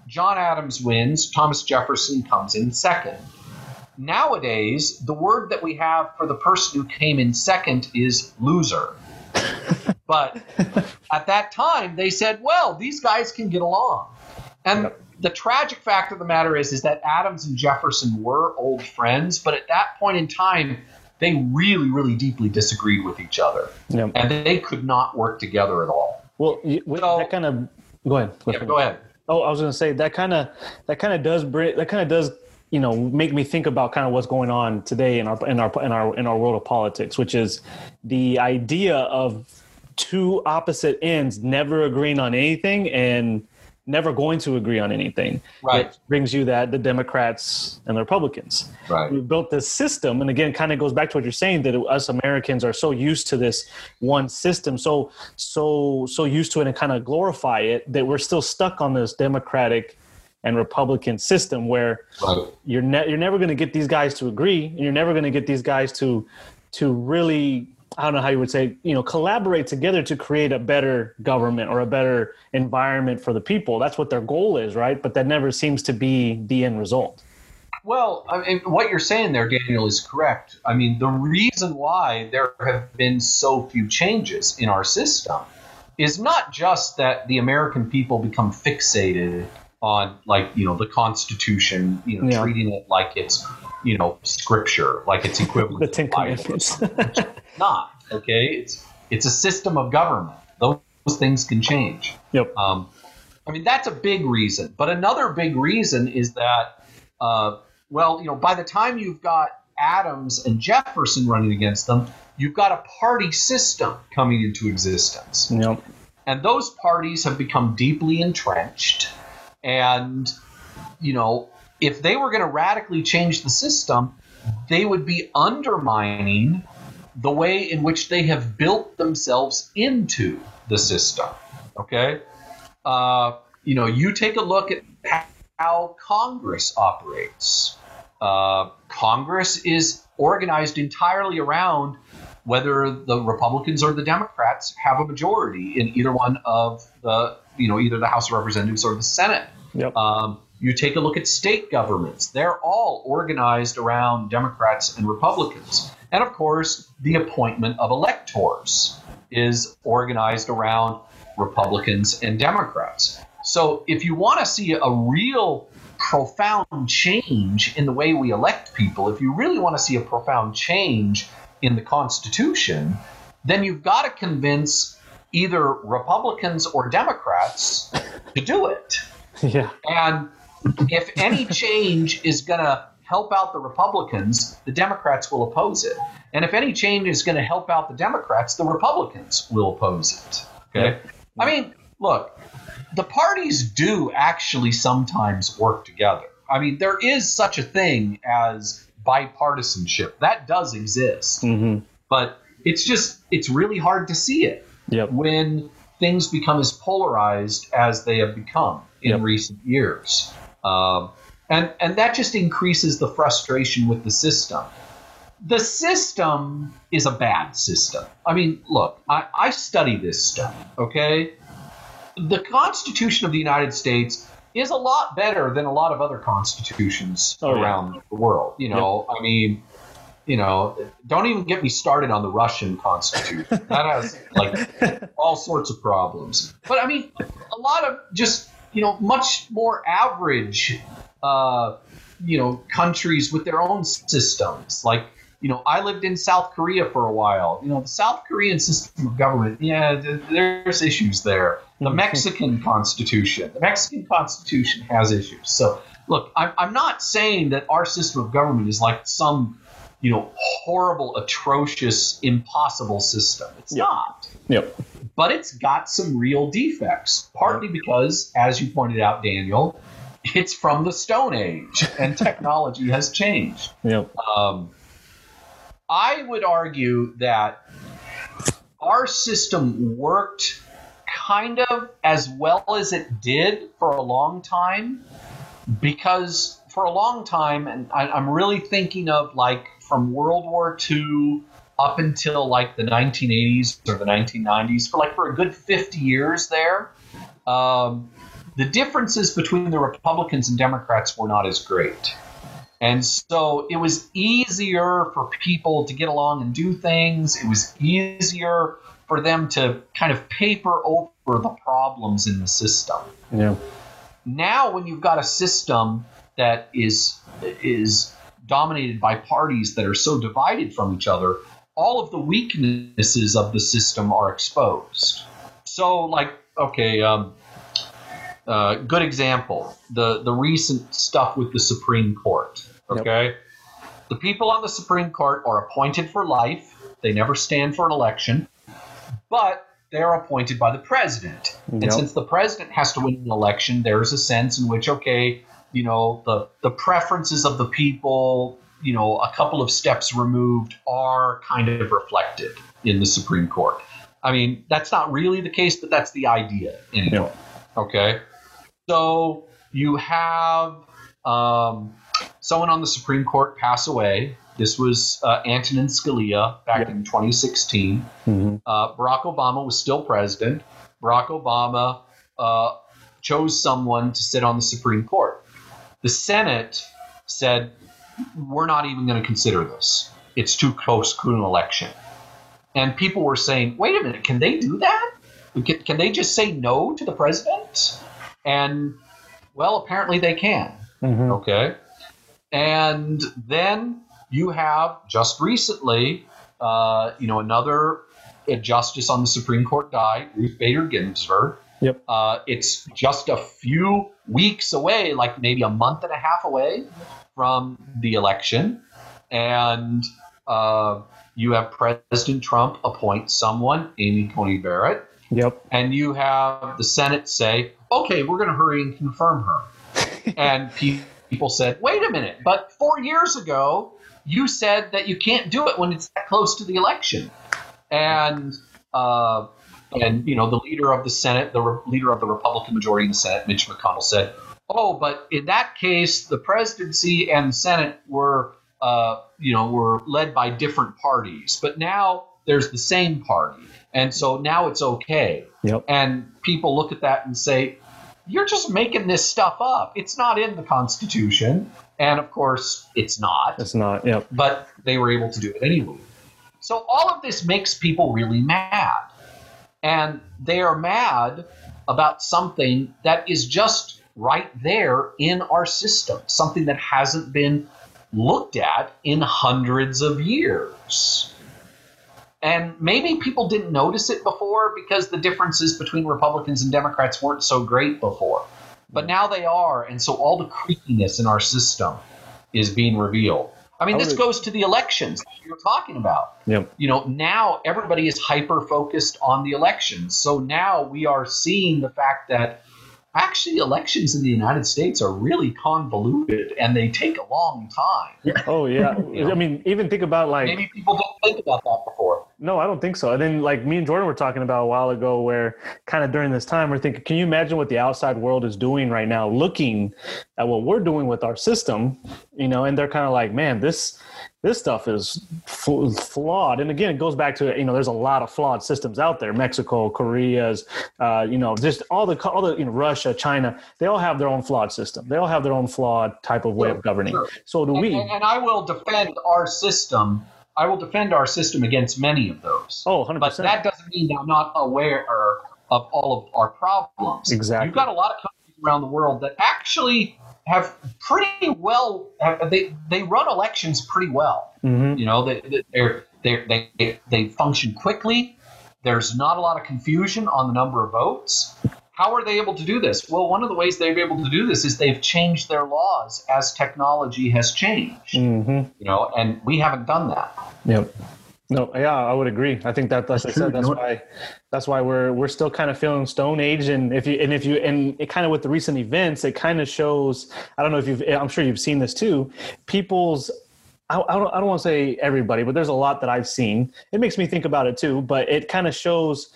John Adams wins. Thomas Jefferson comes in second. Nowadays, the word that we have for the person who came in second is loser. But at that time, they said, well, these guys can get along. And the tragic fact of the matter is that Adams and Jefferson were old friends. But at that point in time, they really, really deeply disagreed with each other. Yep. And they could not work together at all. Well, that kind of – go ahead. Yeah, go ahead. Oh, I was going to say that kind of does make me think about kind of what's going on today in our world of politics, which is the idea of two opposite ends never agreeing on anything and never going to agree on anything. Right. It brings you that the Democrats and the Republicans. Right. We built this system, and again, kind of goes back to what you're saying, that us Americans are so used to this one system, so used to it and kind of glorify it, that we're still stuck on this Democratic and Republican system where you're never going to get these guys to agree, and you're never going to get these guys to really, I don't know how you would say, collaborate together to create a better government or a better environment for the people. That's what their goal is, right? But that never seems to be the end result. Well, I mean, what you're saying there, Daniel, is correct. I mean, the reason why there have been so few changes in our system is not just that the American people become fixated on, the Constitution, treating it like it's, scripture, like it's equivalent the Ten Commandments. Not okay. It's a system of government. Those things can change. Yep. That's a big reason. But another big reason is that, by the time you've got Adams and Jefferson running against them, you've got a party system coming into existence. Yep. And those parties have become deeply entrenched. And if they were going to radically change the system, they would be undermining the way in which they have built themselves into the system, okay? You take a look at how Congress operates. Congress is organized entirely around whether the Republicans or the Democrats have a majority in either one of the, either the House of Representatives or the Senate. Yep. You take a look at state governments. They're all organized around Democrats and Republicans. And, of course, the appointment of electors is organized around Republicans and Democrats. So if you want to see a real profound change in the way we elect people, if you really want to see a profound change in the Constitution, then you've got to convince either Republicans or Democrats to do it. Yeah. And if any change is going to help out the Republicans, the Democrats will oppose it. And if any change is going to help out the Democrats, the Republicans will oppose it. Okay. Yeah. I mean, look, the parties do actually sometimes work together. I mean, there is such a thing as bipartisanship. That does exist. Mm-hmm. But it's just, it's really hard to see it when things become as polarized as they have become in recent years. And that just increases the frustration with the system. The system is a bad system. I mean, look, I study this stuff, okay? The Constitution of the United States is a lot better than a lot of other constitutions around the world. You know, I mean, you know, don't even get me started on the Russian Constitution. That has, like, all sorts of problems. But, I mean, a lot of just, you know, much more average, you know, countries with their own systems. Like, you know, I lived in South Korea for a while. You know, the South Korean system of government, there's issues there. The Mexican Constitution. The Mexican Constitution has issues. So, look, I'm not saying that our system of government is like some, you know, horrible, atrocious, impossible system. It's not. But it's got some real defects, partly because, as you pointed out, Daniel, it's from the Stone Age and technology has changed. I would argue that our system worked kind of as well as it did for a long time, because for a long time, and I'm really thinking of like from World War II up until like the 1980s or the 1990s, for a good 50 years there, the differences between the Republicans and Democrats were not as great. And so it was easier for people to get along and do things. It was easier for them to kind of paper over the problems in the system. Now, when you've got a system that is dominated by parties that are so divided from each other, all of the weaknesses of the system are exposed. So, like, okay, good example, the recent stuff with the Supreme Court. The people on the Supreme Court are appointed for life. They never stand for an election, but they're appointed by the president. And since the president has to win an election, there's a sense in which, okay, you know, the preferences of the people, you know, a couple of steps removed are kind of reflected in the Supreme Court. I mean, that's not really the case, but that's the idea anyway. Okay. So you have someone on the Supreme Court pass away. This was Antonin Scalia back in 2016. Barack Obama was still president. Barack Obama chose someone to sit on the Supreme Court. The Senate said, we're not even going to consider this. It's too close to an election. And people were saying, wait a minute, can they do that? Can they just say no to the president? And, well, apparently they can. Okay. And then you have just recently, you know, another justice on the Supreme Court died, Ruth Bader Ginsburg. It's just a few weeks away, like maybe a month and a half away from the election. And you have President Trump appoint someone, Amy Coney Barrett. And you have the Senate say, okay, we're going to hurry and confirm her. And people said, wait a minute, but 4 years ago, you said that you can't do it when it's that close to the election. And you know, the leader of the Senate, the leader of the Republican majority in the Senate, Mitch McConnell, said, oh, but in that case, the presidency and the Senate were, you know, were led by different parties. But now there's the same party. And so now it's okay. And people look at that and say, you're just making this stuff up. It's not in the Constitution. And of course, it's not. It's not, but they were able to do it anyway. So all of this makes people really mad. And they are mad about something that is just right there in our system, something that hasn't been looked at in hundreds of years. And maybe people didn't notice it before because the differences between Republicans and Democrats weren't so great before. But now they are, and so all the creakiness in our system is being revealed. I mean, this goes to the elections you're talking about. Yep. You know, now everybody is hyper-focused on the elections. So now we are seeing the fact that actually elections in the United States are really convoluted and they take a long time. Oh, yeah. You know? I mean, even think about like... Maybe people didn't think about that before. No, I don't think so. And then like me and Jordan were talking about a while ago where kind of during this time we're thinking, can you imagine what the outside world is doing right now, looking at what we're doing with our system, you know, and they're kind of like, man, this stuff is flawed. And again, it goes back to, you know, there's a lot of flawed systems out there. Mexico, Korea's, you know, just all the you know, Russia, China, they all have their own flawed system. They all have their own flawed type of way of governing. Sure. So do we. And I will defend our system. I will defend our system against many of those. Oh, 100%. But that doesn't mean I'm not aware of all of our problems. Exactly. You've got a lot of countries around the world that actually have pretty well – they run elections pretty well. Mm-hmm. You know, they function quickly. There's not a lot of confusion on the number of votes. How are they able to do this? Well, one of the ways they're able to do this is they've changed their laws as technology has changed. Mm-hmm. You know, and we haven't done that. Yep. No, yeah, I would agree. I think that, as I said, that's why we're still kind of feeling Stone Age, and it kind of with the recent events, it kind of shows. I don't know if I'm sure you've seen this too. People's, I don't want to say everybody, but there's a lot that I've seen. It makes me think about it too, but it kind of shows.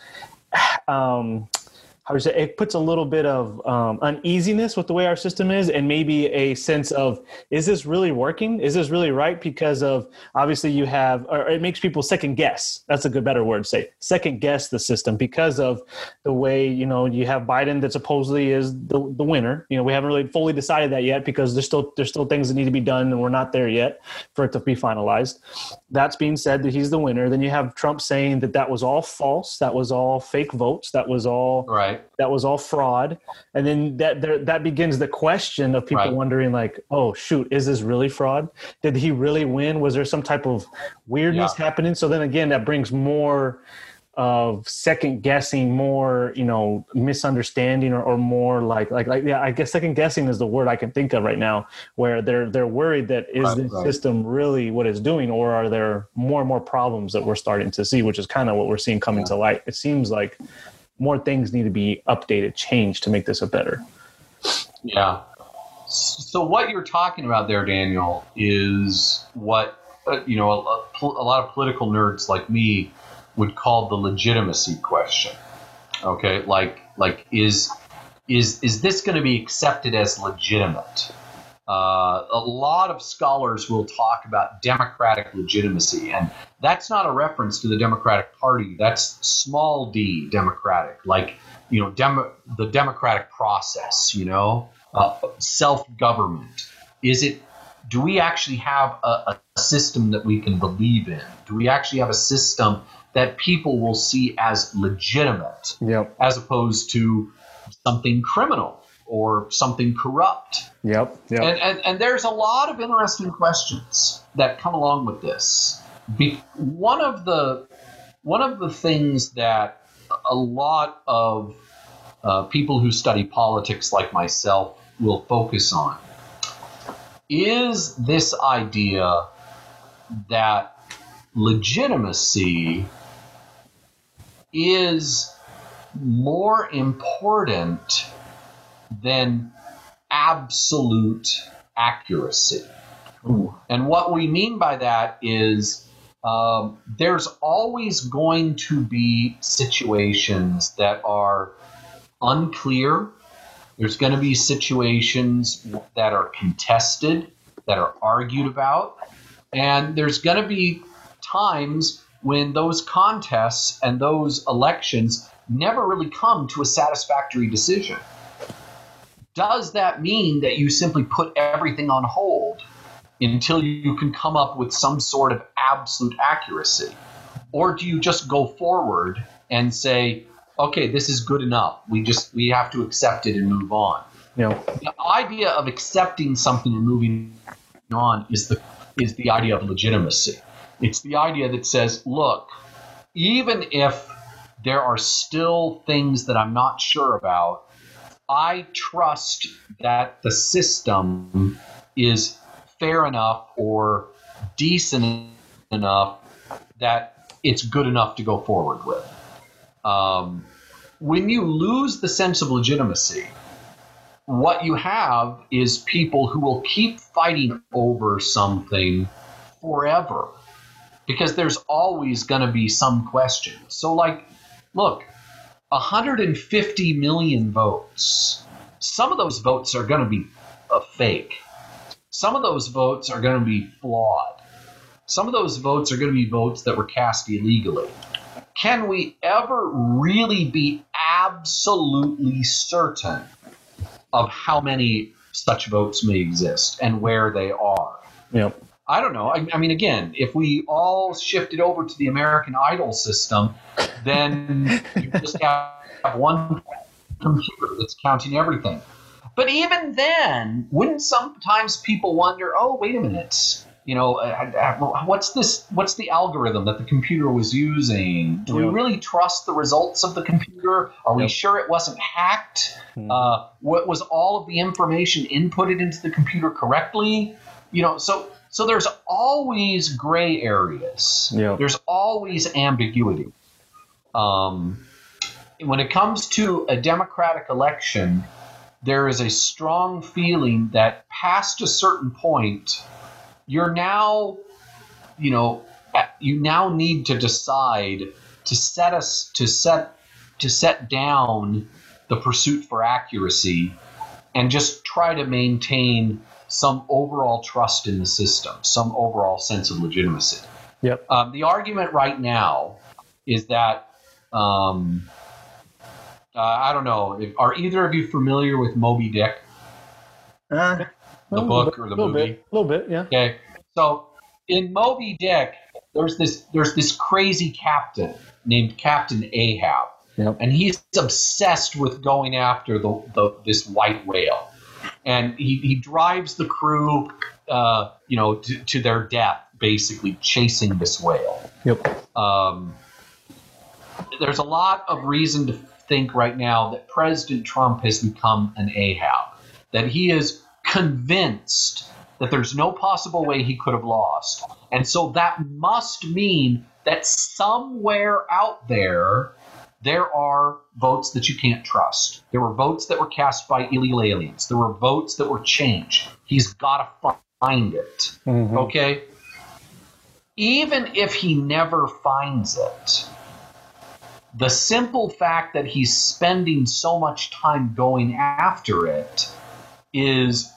How would you say, it puts a little bit of uneasiness with the way our system is, and maybe a sense of, is this really working? Is this really right? Because of obviously you have, or it makes people second guess. That's a good, better word to say, second guess the system because of the way, you know, you have Biden that supposedly is the winner. You know, we haven't really fully decided that yet because there's still things that need to be done and we're not there yet for it to be finalized. That's being said that he's the winner. Then you have Trump saying that was all false. That was all fake votes. That was all right. That was all fraud. And then that begins the question of people wondering like, oh, shoot, is this really fraud? Did he really win? Was there some type of weirdness happening? So then again, that brings more of second guessing, more, you know, misunderstanding or more like, yeah, I guess second guessing is the word I can think of right now where they're worried that is this system really what it's doing, or are there more and more problems that we're starting to see, which is kind of what we're seeing coming to light. It seems like more things need to be updated, changed to make this a better. Yeah. So what you're talking about there, Daniel, is what, you know, a lot of political nerds like me would call the legitimacy question. Okay. Like is this going to be accepted as legitimate? A lot of scholars will talk about democratic legitimacy, and that's not a reference to the Democratic Party. That's small d democratic, like, you know, the democratic process, you know, self-government. Do we actually have a system that we can believe in? Do we actually have a system that people will see as legitimate, as opposed to something criminal or something corrupt? Yep. And there's a lot of interesting questions that come along with this. One of the things that a lot of people who study politics like myself will focus on is this idea that legitimacy is more important than absolute accuracy. Ooh. And what we mean by that is there's always going to be situations that are unclear. There's going to be situations that are contested, that are argued about. And there's going to be times when those contests and those elections never really come to a satisfactory decision. Does that mean that you simply put everything on hold until you can come up with some sort of absolute accuracy? Or do you just go forward and say, okay, this is good enough. We have to accept it and move on. Yeah. The idea of accepting something and moving on is the idea of legitimacy. It's the idea that says, look, even if there are still things that I'm not sure about, I trust that the system is fair enough or decent enough that it's good enough to go forward with. When you lose the sense of legitimacy, what you have is people who will keep fighting over something forever because there's always going to be some question. So, like, look, 150 million votes. Some of those votes are going to be fake. Some of those votes are going to be flawed. Some of those votes are going to be votes that were cast illegally. Can we ever really be absolutely certain of how many such votes may exist and where they are? Yep. I don't know. I mean, again, if we all shifted over to the American Idol system, then you just have one computer that's counting everything. But even then, wouldn't sometimes people wonder, oh, wait a minute, you know, what's this? What's the algorithm that the computer was using? Do we really trust the results of the computer? Are we sure it wasn't hacked? What was all of the information inputted into the computer correctly? You know, so there's always gray areas. Yep. There's always ambiguity. When it comes to a democratic election, there is a strong feeling that past a certain point, you're now, you know, you now need to decide to set down the pursuit for accuracy and just try to maintain some overall trust in the system, some overall sense of legitimacy. Yep. The argument right now is that, I don't know, are either of you familiar with Moby Dick? The book or the movie? A little bit, yeah. Okay. So in Moby Dick, there's this crazy captain named Captain Ahab, and he's obsessed with going after this white whale, and he drives the crew, to their death, basically chasing this whale. Yep. There's a lot of reason to think right now that President Trump has become an Ahab, that he is convinced that there's no possible way he could have lost. And so that must mean that somewhere out there, there are votes that you can't trust. There were votes that were cast by illegal aliens. There were votes that were changed. He's got to find it. Mm-hmm. Okay? Even if he never finds it, the simple fact that he's spending so much time going after it is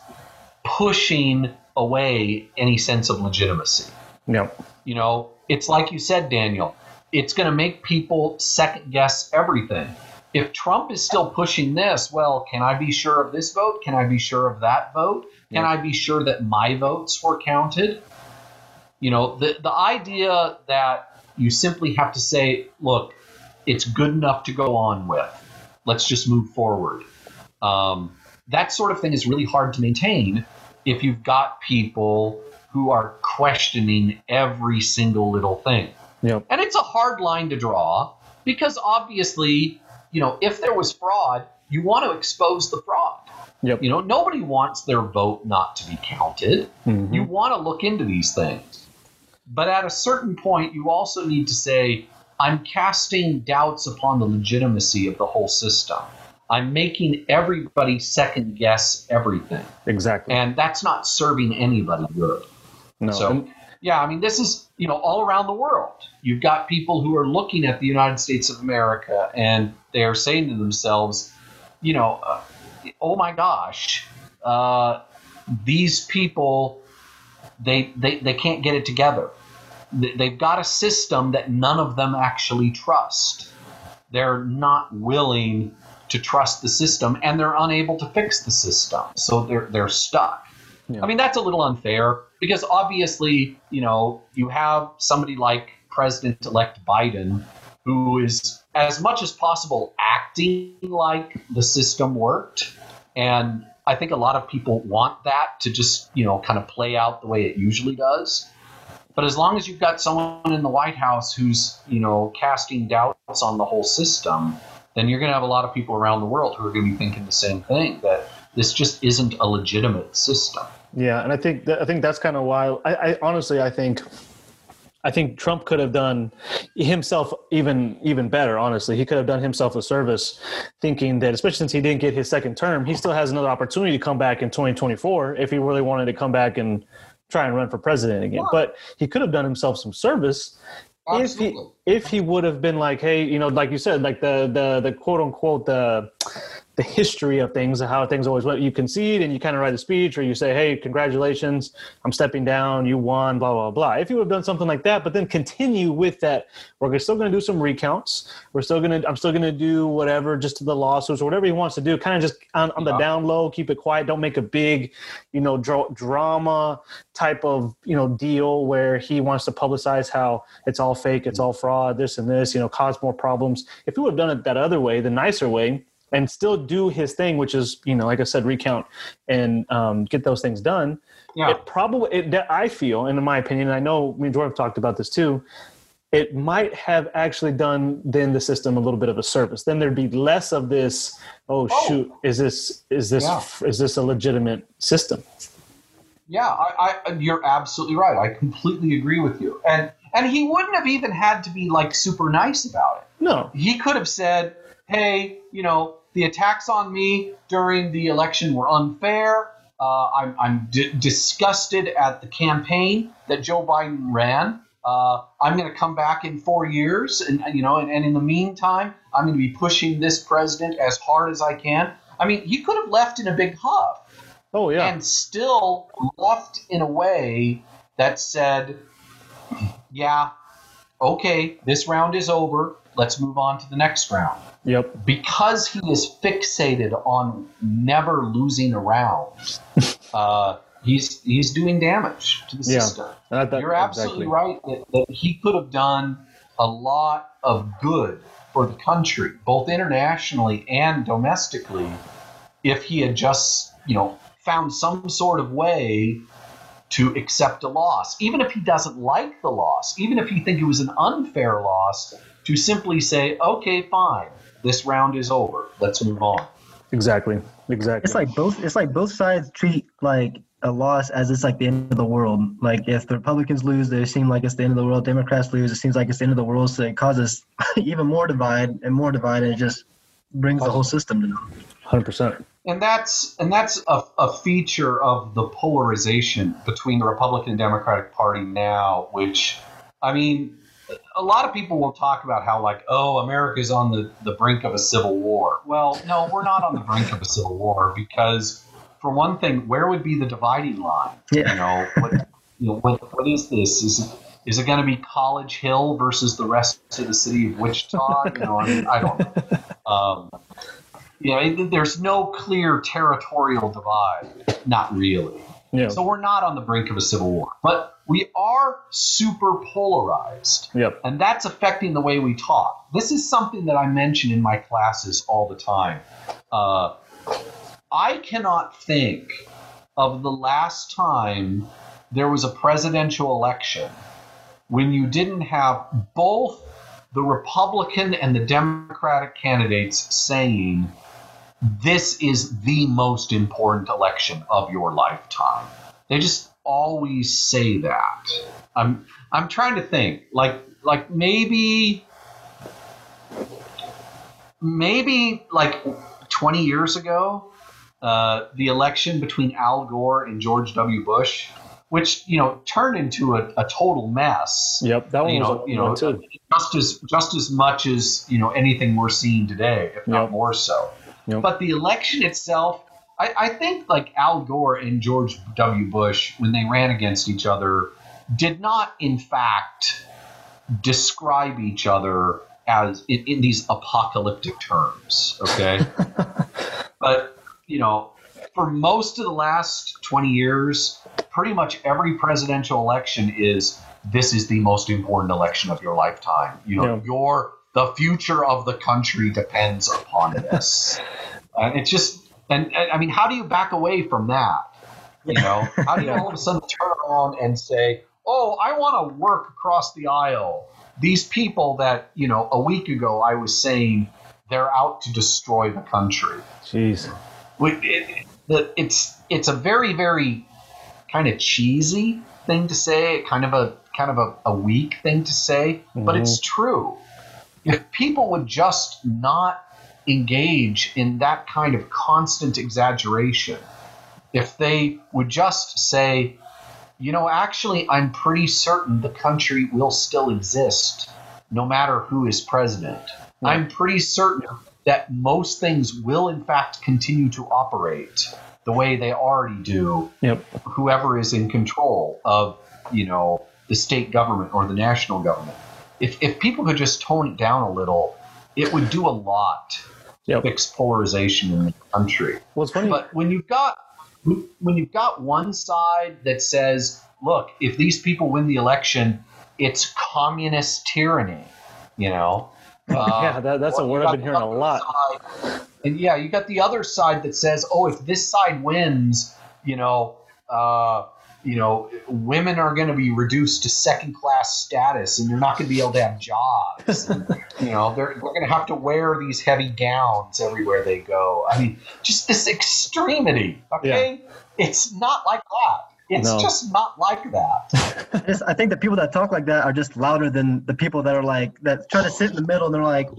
pushing away any sense of legitimacy. No. You know, it's like you said, Daniel, it's going to make people second guess everything. If Trump is still pushing this, well, can I be sure of this vote? Can I be sure of that vote? Can I be sure that my votes were counted? You know, the idea that you simply have to say, look, it's good enough to go on with. Let's just move forward. That sort of thing is really hard to maintain if you've got people who are questioning every single little thing. Yep. And it's a hard line to draw because obviously, you know, if there was fraud, you want to expose the fraud. Yep. You know, nobody wants their vote not to be counted. Mm-hmm. You want to look into these things. But at a certain point, you also need to say, I'm casting doubts upon the legitimacy of the whole system. I'm making everybody second guess everything. Exactly. And that's not serving anybody good. No. So, yeah, I mean, this is, you know, all around the world. You've got people who are looking at the United States of America and they are saying to themselves, you know, oh my gosh, these people, they can't get it together. They've got a system that none of them actually trust. They're not willing to trust the system, and they're unable to fix the system, so they're stuck. Yeah. I mean, that's a little unfair because obviously, you know, you have somebody like President-elect Biden who is, as much as possible, acting like the system worked, and I think a lot of people want that to just, you know, kind of play out the way it usually does. But as long as you've got someone in the White House who's, you know, casting doubts on the whole system, then you're going to have a lot of people around the world who are going to be thinking the same thing, that this just isn't a legitimate system. Yeah, and I think that's kind of why I honestly think Trump could have done himself even better, honestly. He could have done himself a service thinking that, especially since he didn't get his second term, he still has another opportunity to come back in 2024 if he really wanted to come back and try and run for president again. Yeah. But he could have done himself some service. Absolutely. If he would have been like, hey, you know, like you said, like the quote unquote, the history of things and how things always went. You concede and you kind of write a speech, or you say, hey, congratulations, I'm stepping down, you won, blah, blah, blah. If you would have done something like that, but then continue with that, we're still going to do some recounts. I'm still going to do whatever, just to the lawsuits or whatever he wants to do, kind of just on the down low, keep it quiet. Don't make a big, you know, drama type of, you know, deal where he wants to publicize how it's all fake, it's all fraud, this and this, you know, cause more problems. If you would have done it that other way, the nicer way, and still do his thing, which is, you know, like I said, recount and get those things done. Yeah. I feel, and in my opinion, and I know me and Jordan have talked about this too, it might have actually done then the system a little bit of a service. Then there'd be less of this, oh. Shoot, is this a legitimate system? Yeah, I you're absolutely right. I completely agree with you. And he wouldn't have even had to be like super nice about it. No. He could have said, hey, you know, the attacks on me during the election were unfair. I'm disgusted at the campaign that Joe Biden ran. I'm going to come back in 4 years. And in the meantime, I'm going to be pushing this president as hard as I can. I mean, he could have left in a big huff. Oh, yeah. And still left in a way that said, yeah, okay, this round is over. Let's move on to the next round. Yep. Because he is fixated on never losing a round, he's doing damage to the system. You're absolutely right that he could have done a lot of good for the country, both internationally and domestically, if he had just, you know, found some sort of way to accept a loss, even if he doesn't like the loss, even if he think it was an unfair loss, to simply say, okay, fine, this round is over, let's move on. Exactly. It's like both sides treat like a loss as it's like the end of the world. Like if the Republicans lose, they seem like it's the end of the world. Democrats lose, it seems like it's the end of the world. So it causes even more divide, and it just brings the whole system down. 100%. And that's a feature of the polarization between the Republican and Democratic Party now, which, I mean, a lot of people will talk about how, like, oh, America's on the brink of a civil war. Well, no, we're not on the brink of a civil war because, for one thing, where would be the dividing line? Yeah. What is this? Is it going to be College Hill versus the rest of the city of Wichita? I don't know. There's no clear territorial divide. Not really. Yeah. So we're not on the brink of a civil war, but we are super polarized. Yep. And that's affecting the way we talk. This is something that I mention in my classes all the time. I cannot think of the last time there was a presidential election when you didn't have both the Republican and the Democratic candidates saying, this is the most important election of your lifetime. They just always say that. I'm trying to think. Like maybe like 20 years ago, the election between Al Gore and George W. Bush, which, you know, turned into a total mess. Yep, that one was too. Just as much as, you know, anything we're seeing today, if not more so. Yep. But the election itself, I think like Al Gore and George W. Bush, when they ran against each other, did not in fact describe each other as in these apocalyptic terms. Okay. But, you know, for most of the last 20 years, pretty much every presidential election is, this is the most important election of your lifetime. You know, the future of the country depends upon this. I mean, how do you back away from that? You know, how do you all of a sudden turn around and say, oh, I want to work across the aisle. These people that, you know, a week ago I was saying they're out to destroy the country. Jeez. It's a very, very kind of cheesy thing to say, kind of a weak thing to say, mm-hmm. but it's true. If people would just not engage in that kind of constant exaggeration, if they would just say, you know, actually, I'm pretty certain the country will still exist no matter who is president. Mm-hmm. I'm pretty certain that most things will, in fact, continue to operate the way they already do, yep. whoever is in control of, you know, the state government or the national government. If people could just tone it down a little, it would do a lot yep. to fix polarization in the country. Well, it's funny. But when you've got one side that says, look, if these people win the election, it's communist tyranny, you know. Yeah, that's a word I've been hearing a lot. Side, and yeah, you got the other side that says, oh, if this side wins, you know, women are going to be reduced to second-class status, and they're not going to be able to have jobs. And, you know, they're going to have to wear these heavy gowns everywhere they go. I mean, just this extremity. Okay, yeah. It's not like that. It's just not like that. I think the people that talk like that are just louder than the people that are like that try to sit in the middle. And they're like,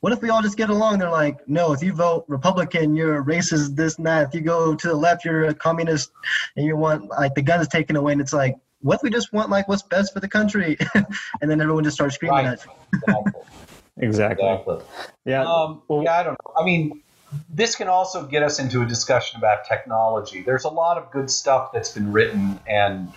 "What if we all just get along?" They're like, "No, if you vote Republican, you're a racist, this and that. If you go to the left, you're a communist, and you want like the guns taken away." And it's like, "What if we just want like what's best for the country?" And then everyone just starts screaming at you. Exactly. Yeah. I don't know. I mean. This can also get us into a discussion about technology. There's a lot of good stuff that's been written and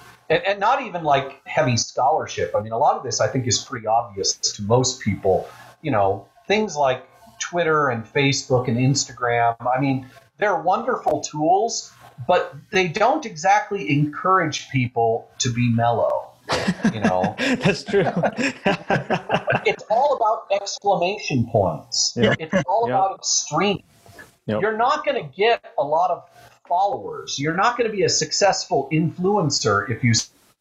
not even like heavy scholarship. I mean, a lot of this I think is pretty obvious to most people. You know, things like Twitter and Facebook and Instagram. I mean, they're wonderful tools, but they don't exactly encourage people to be mellow. You know, that's true. It's all about exclamation points. Yep. It's all yep. about extremes. Yep. You're not going to get a lot of followers. You're not going to be a successful influencer if you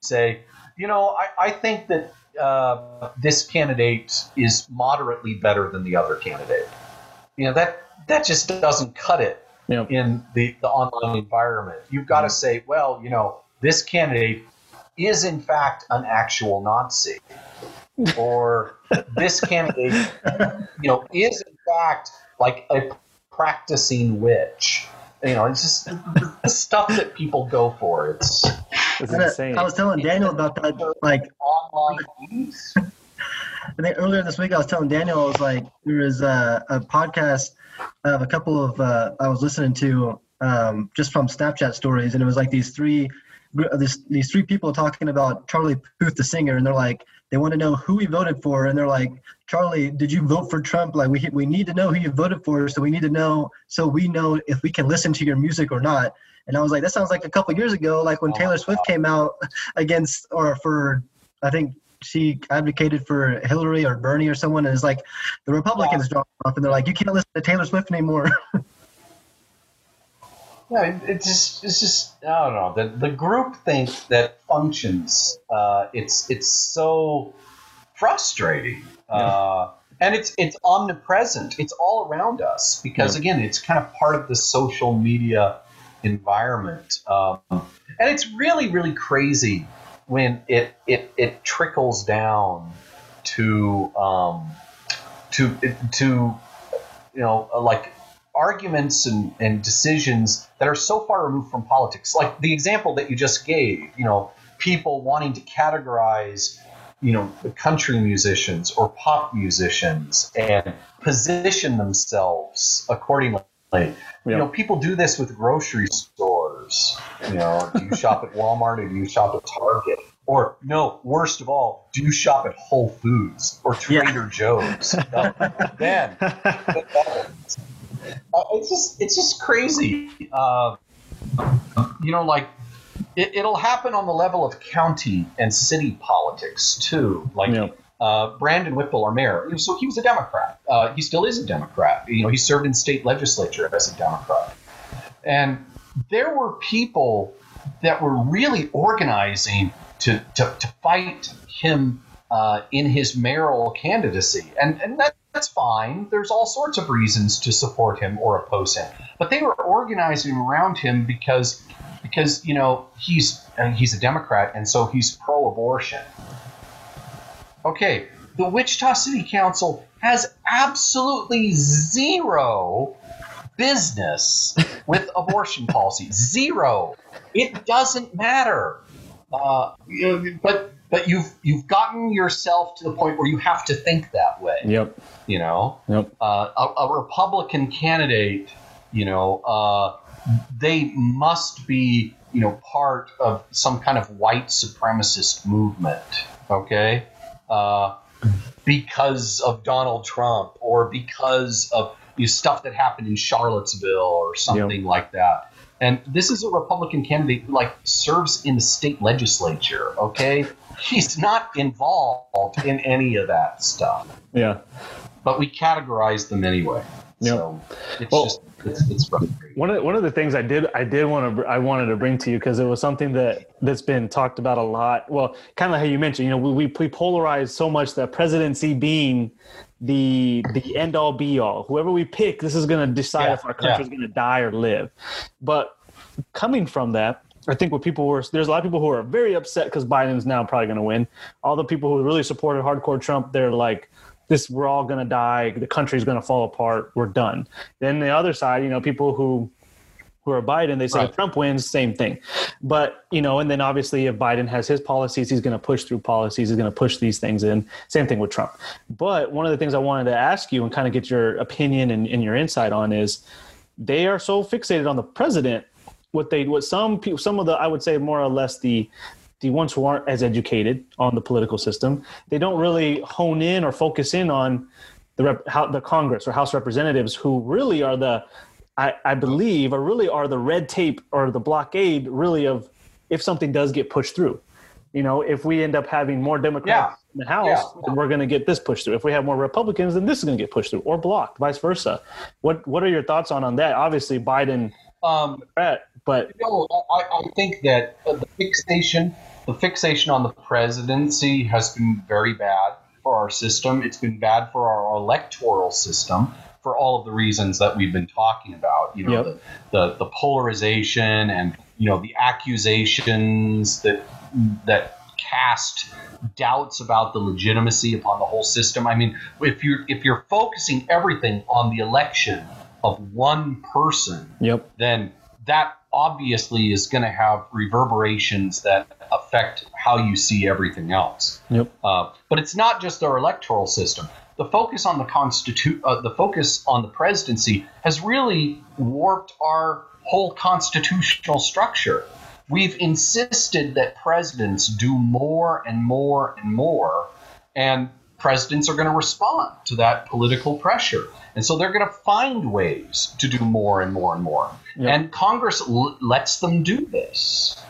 say, you know, I think that this candidate is moderately better than the other candidate. You know, that just doesn't cut it yep. in the online environment. You've got to mm-hmm. say, well, you know, this candidate is in fact an actual Nazi, or this candidate, you know, is in fact like a practicing witch. You know, it's just the stuff that people go for. It's insane. I was telling Daniel about that, like online news. I think earlier this week I was telling Daniel, I was like, there was a podcast of a couple of I was listening to just from Snapchat stories, and it was like these three people talking about Charlie Puth, the singer, and they're like, they want to know who he voted for, and they're like, Charlie, did you vote for Trump? Like, we need to know who you voted for, so we know if we can listen to your music or not. And I was like, that sounds like a couple years ago, like when Taylor Swift came out I think she advocated for Hillary or Bernie or someone, and it's like the Republicans dropped off, and they're like, you can't listen to Taylor Swift anymore. Yeah, it's just I don't know, the groupthink that functions. It's so frustrating, and it's omnipresent. It's all around us because again, it's kind of part of the social media environment, and it's really, really crazy when it trickles down to you know, like arguments and decisions that are so far removed from politics. Like the example that you just gave, you know, people wanting to categorize, you know, country musicians or pop musicians and position themselves accordingly. Yeah. You know, people do this with grocery stores. You know, do you shop at Walmart or do you shop at Target? Or no, worst of all, do you shop at Whole Foods or Trader Joe's? No. Man, it's just crazy. You know, like it'll happen on the level of county and city politics too. Like Brandon Whipple, our mayor, so he was a Democrat. He still is a Democrat. You know, he served in state legislature as a Democrat, and there were people that were really organizing to fight him in his mayoral candidacy. And that's fine. There's all sorts of reasons to support him or oppose him. But they were organizing around him because you know, he's a Democrat, and so he's pro-abortion. Okay, the Wichita City Council has absolutely zero business with abortion policy. Zero. It doesn't matter. But you've gotten yourself to the point where you have to think that way. Yep. You know. Yep. A Republican candidate, you know, they must be, you know, part of some kind of white supremacist movement. Okay. Because of Donald Trump, or because of, you know, stuff that happened in Charlottesville or something like that. And this is a Republican candidate who, like, serves in the state legislature, okay? He's not involved in any of that stuff. Yeah. But we categorize them anyway. Yep. So it's just it's frustrating. One of the things I wanted to bring to you, because it was something that's been talked about a lot. Well, kind of like how you mentioned, you know, we polarize so much that presidency being the end all be all. Whoever we pick, this is going to decide if our country is going to die or live. But coming from that, I think what people were, there's a lot of people who are very upset because Biden's now probably going to win. All the people who really supported hardcore Trump, they're like, this, we're all going to die. The country's going to fall apart. We're done. Then the other side, you know, people who are Biden, they say if Trump wins, same thing. But, you know, and then obviously if Biden has his policies, he's going to push through policies. He's going to push these things in. Same thing with Trump. But one of the things I wanted to ask you and kind of get your opinion and your insight on is they are so fixated on the president. What some people, some of the, I would say more or less the ones who aren't as educated on the political system, they don't really hone in or focus in on the Congress or House representatives, who really are I believe are the red tape or the blockade really of if something does get pushed through. You know, if we end up having more Democrats in the House, then we're going to get this pushed through. If we have more Republicans, then this is going to get pushed through or blocked, vice versa. What are your thoughts on that? Obviously, Biden, but you know, I think that the fixation on the presidency has been very bad for our system. It's been bad for our electoral system for all of the reasons that we've been talking about. You know, the polarization and, you know, the accusations that cast doubts about the legitimacy upon the whole system. I mean, if you're focusing everything on the election of one person, then that obviously is going to have reverberations that affect how you see everything else. But it's not just our electoral system. The focus on the focus on the presidency has really warped our whole constitutional structure. We've insisted that presidents do more and more and more, and presidents are going to respond to that political pressure. And so they're going to find ways to do more and more and more. Yep. And Congress lets them do this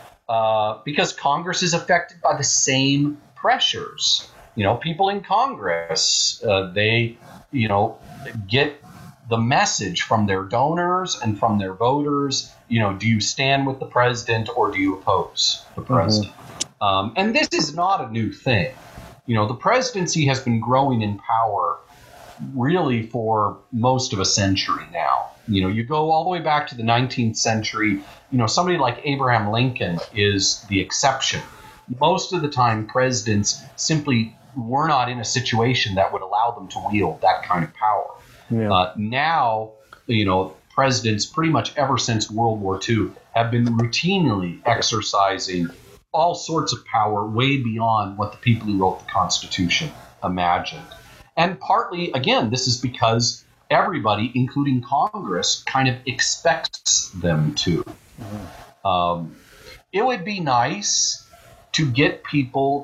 because Congress is affected by the same pressures. You know, people in Congress, they, you know, get the message from their donors and from their voters. You know, do you stand with the president or do you oppose the president? Mm-hmm. And this is not a new thing. You know, the presidency has been growing in power really for most of a century now. You know, you go all the way back to the 19th century. You know, somebody like Abraham Lincoln is the exception. Most of the time, presidents simply were not in a situation that would allow them to wield that kind of power. Yeah. Now, you know, presidents pretty much ever since World War II have been routinely exercising all sorts of power way beyond what the people who wrote the Constitution imagined. And partly, again, this is because everybody, including Congress, kind of expects them to. It would be nice to get people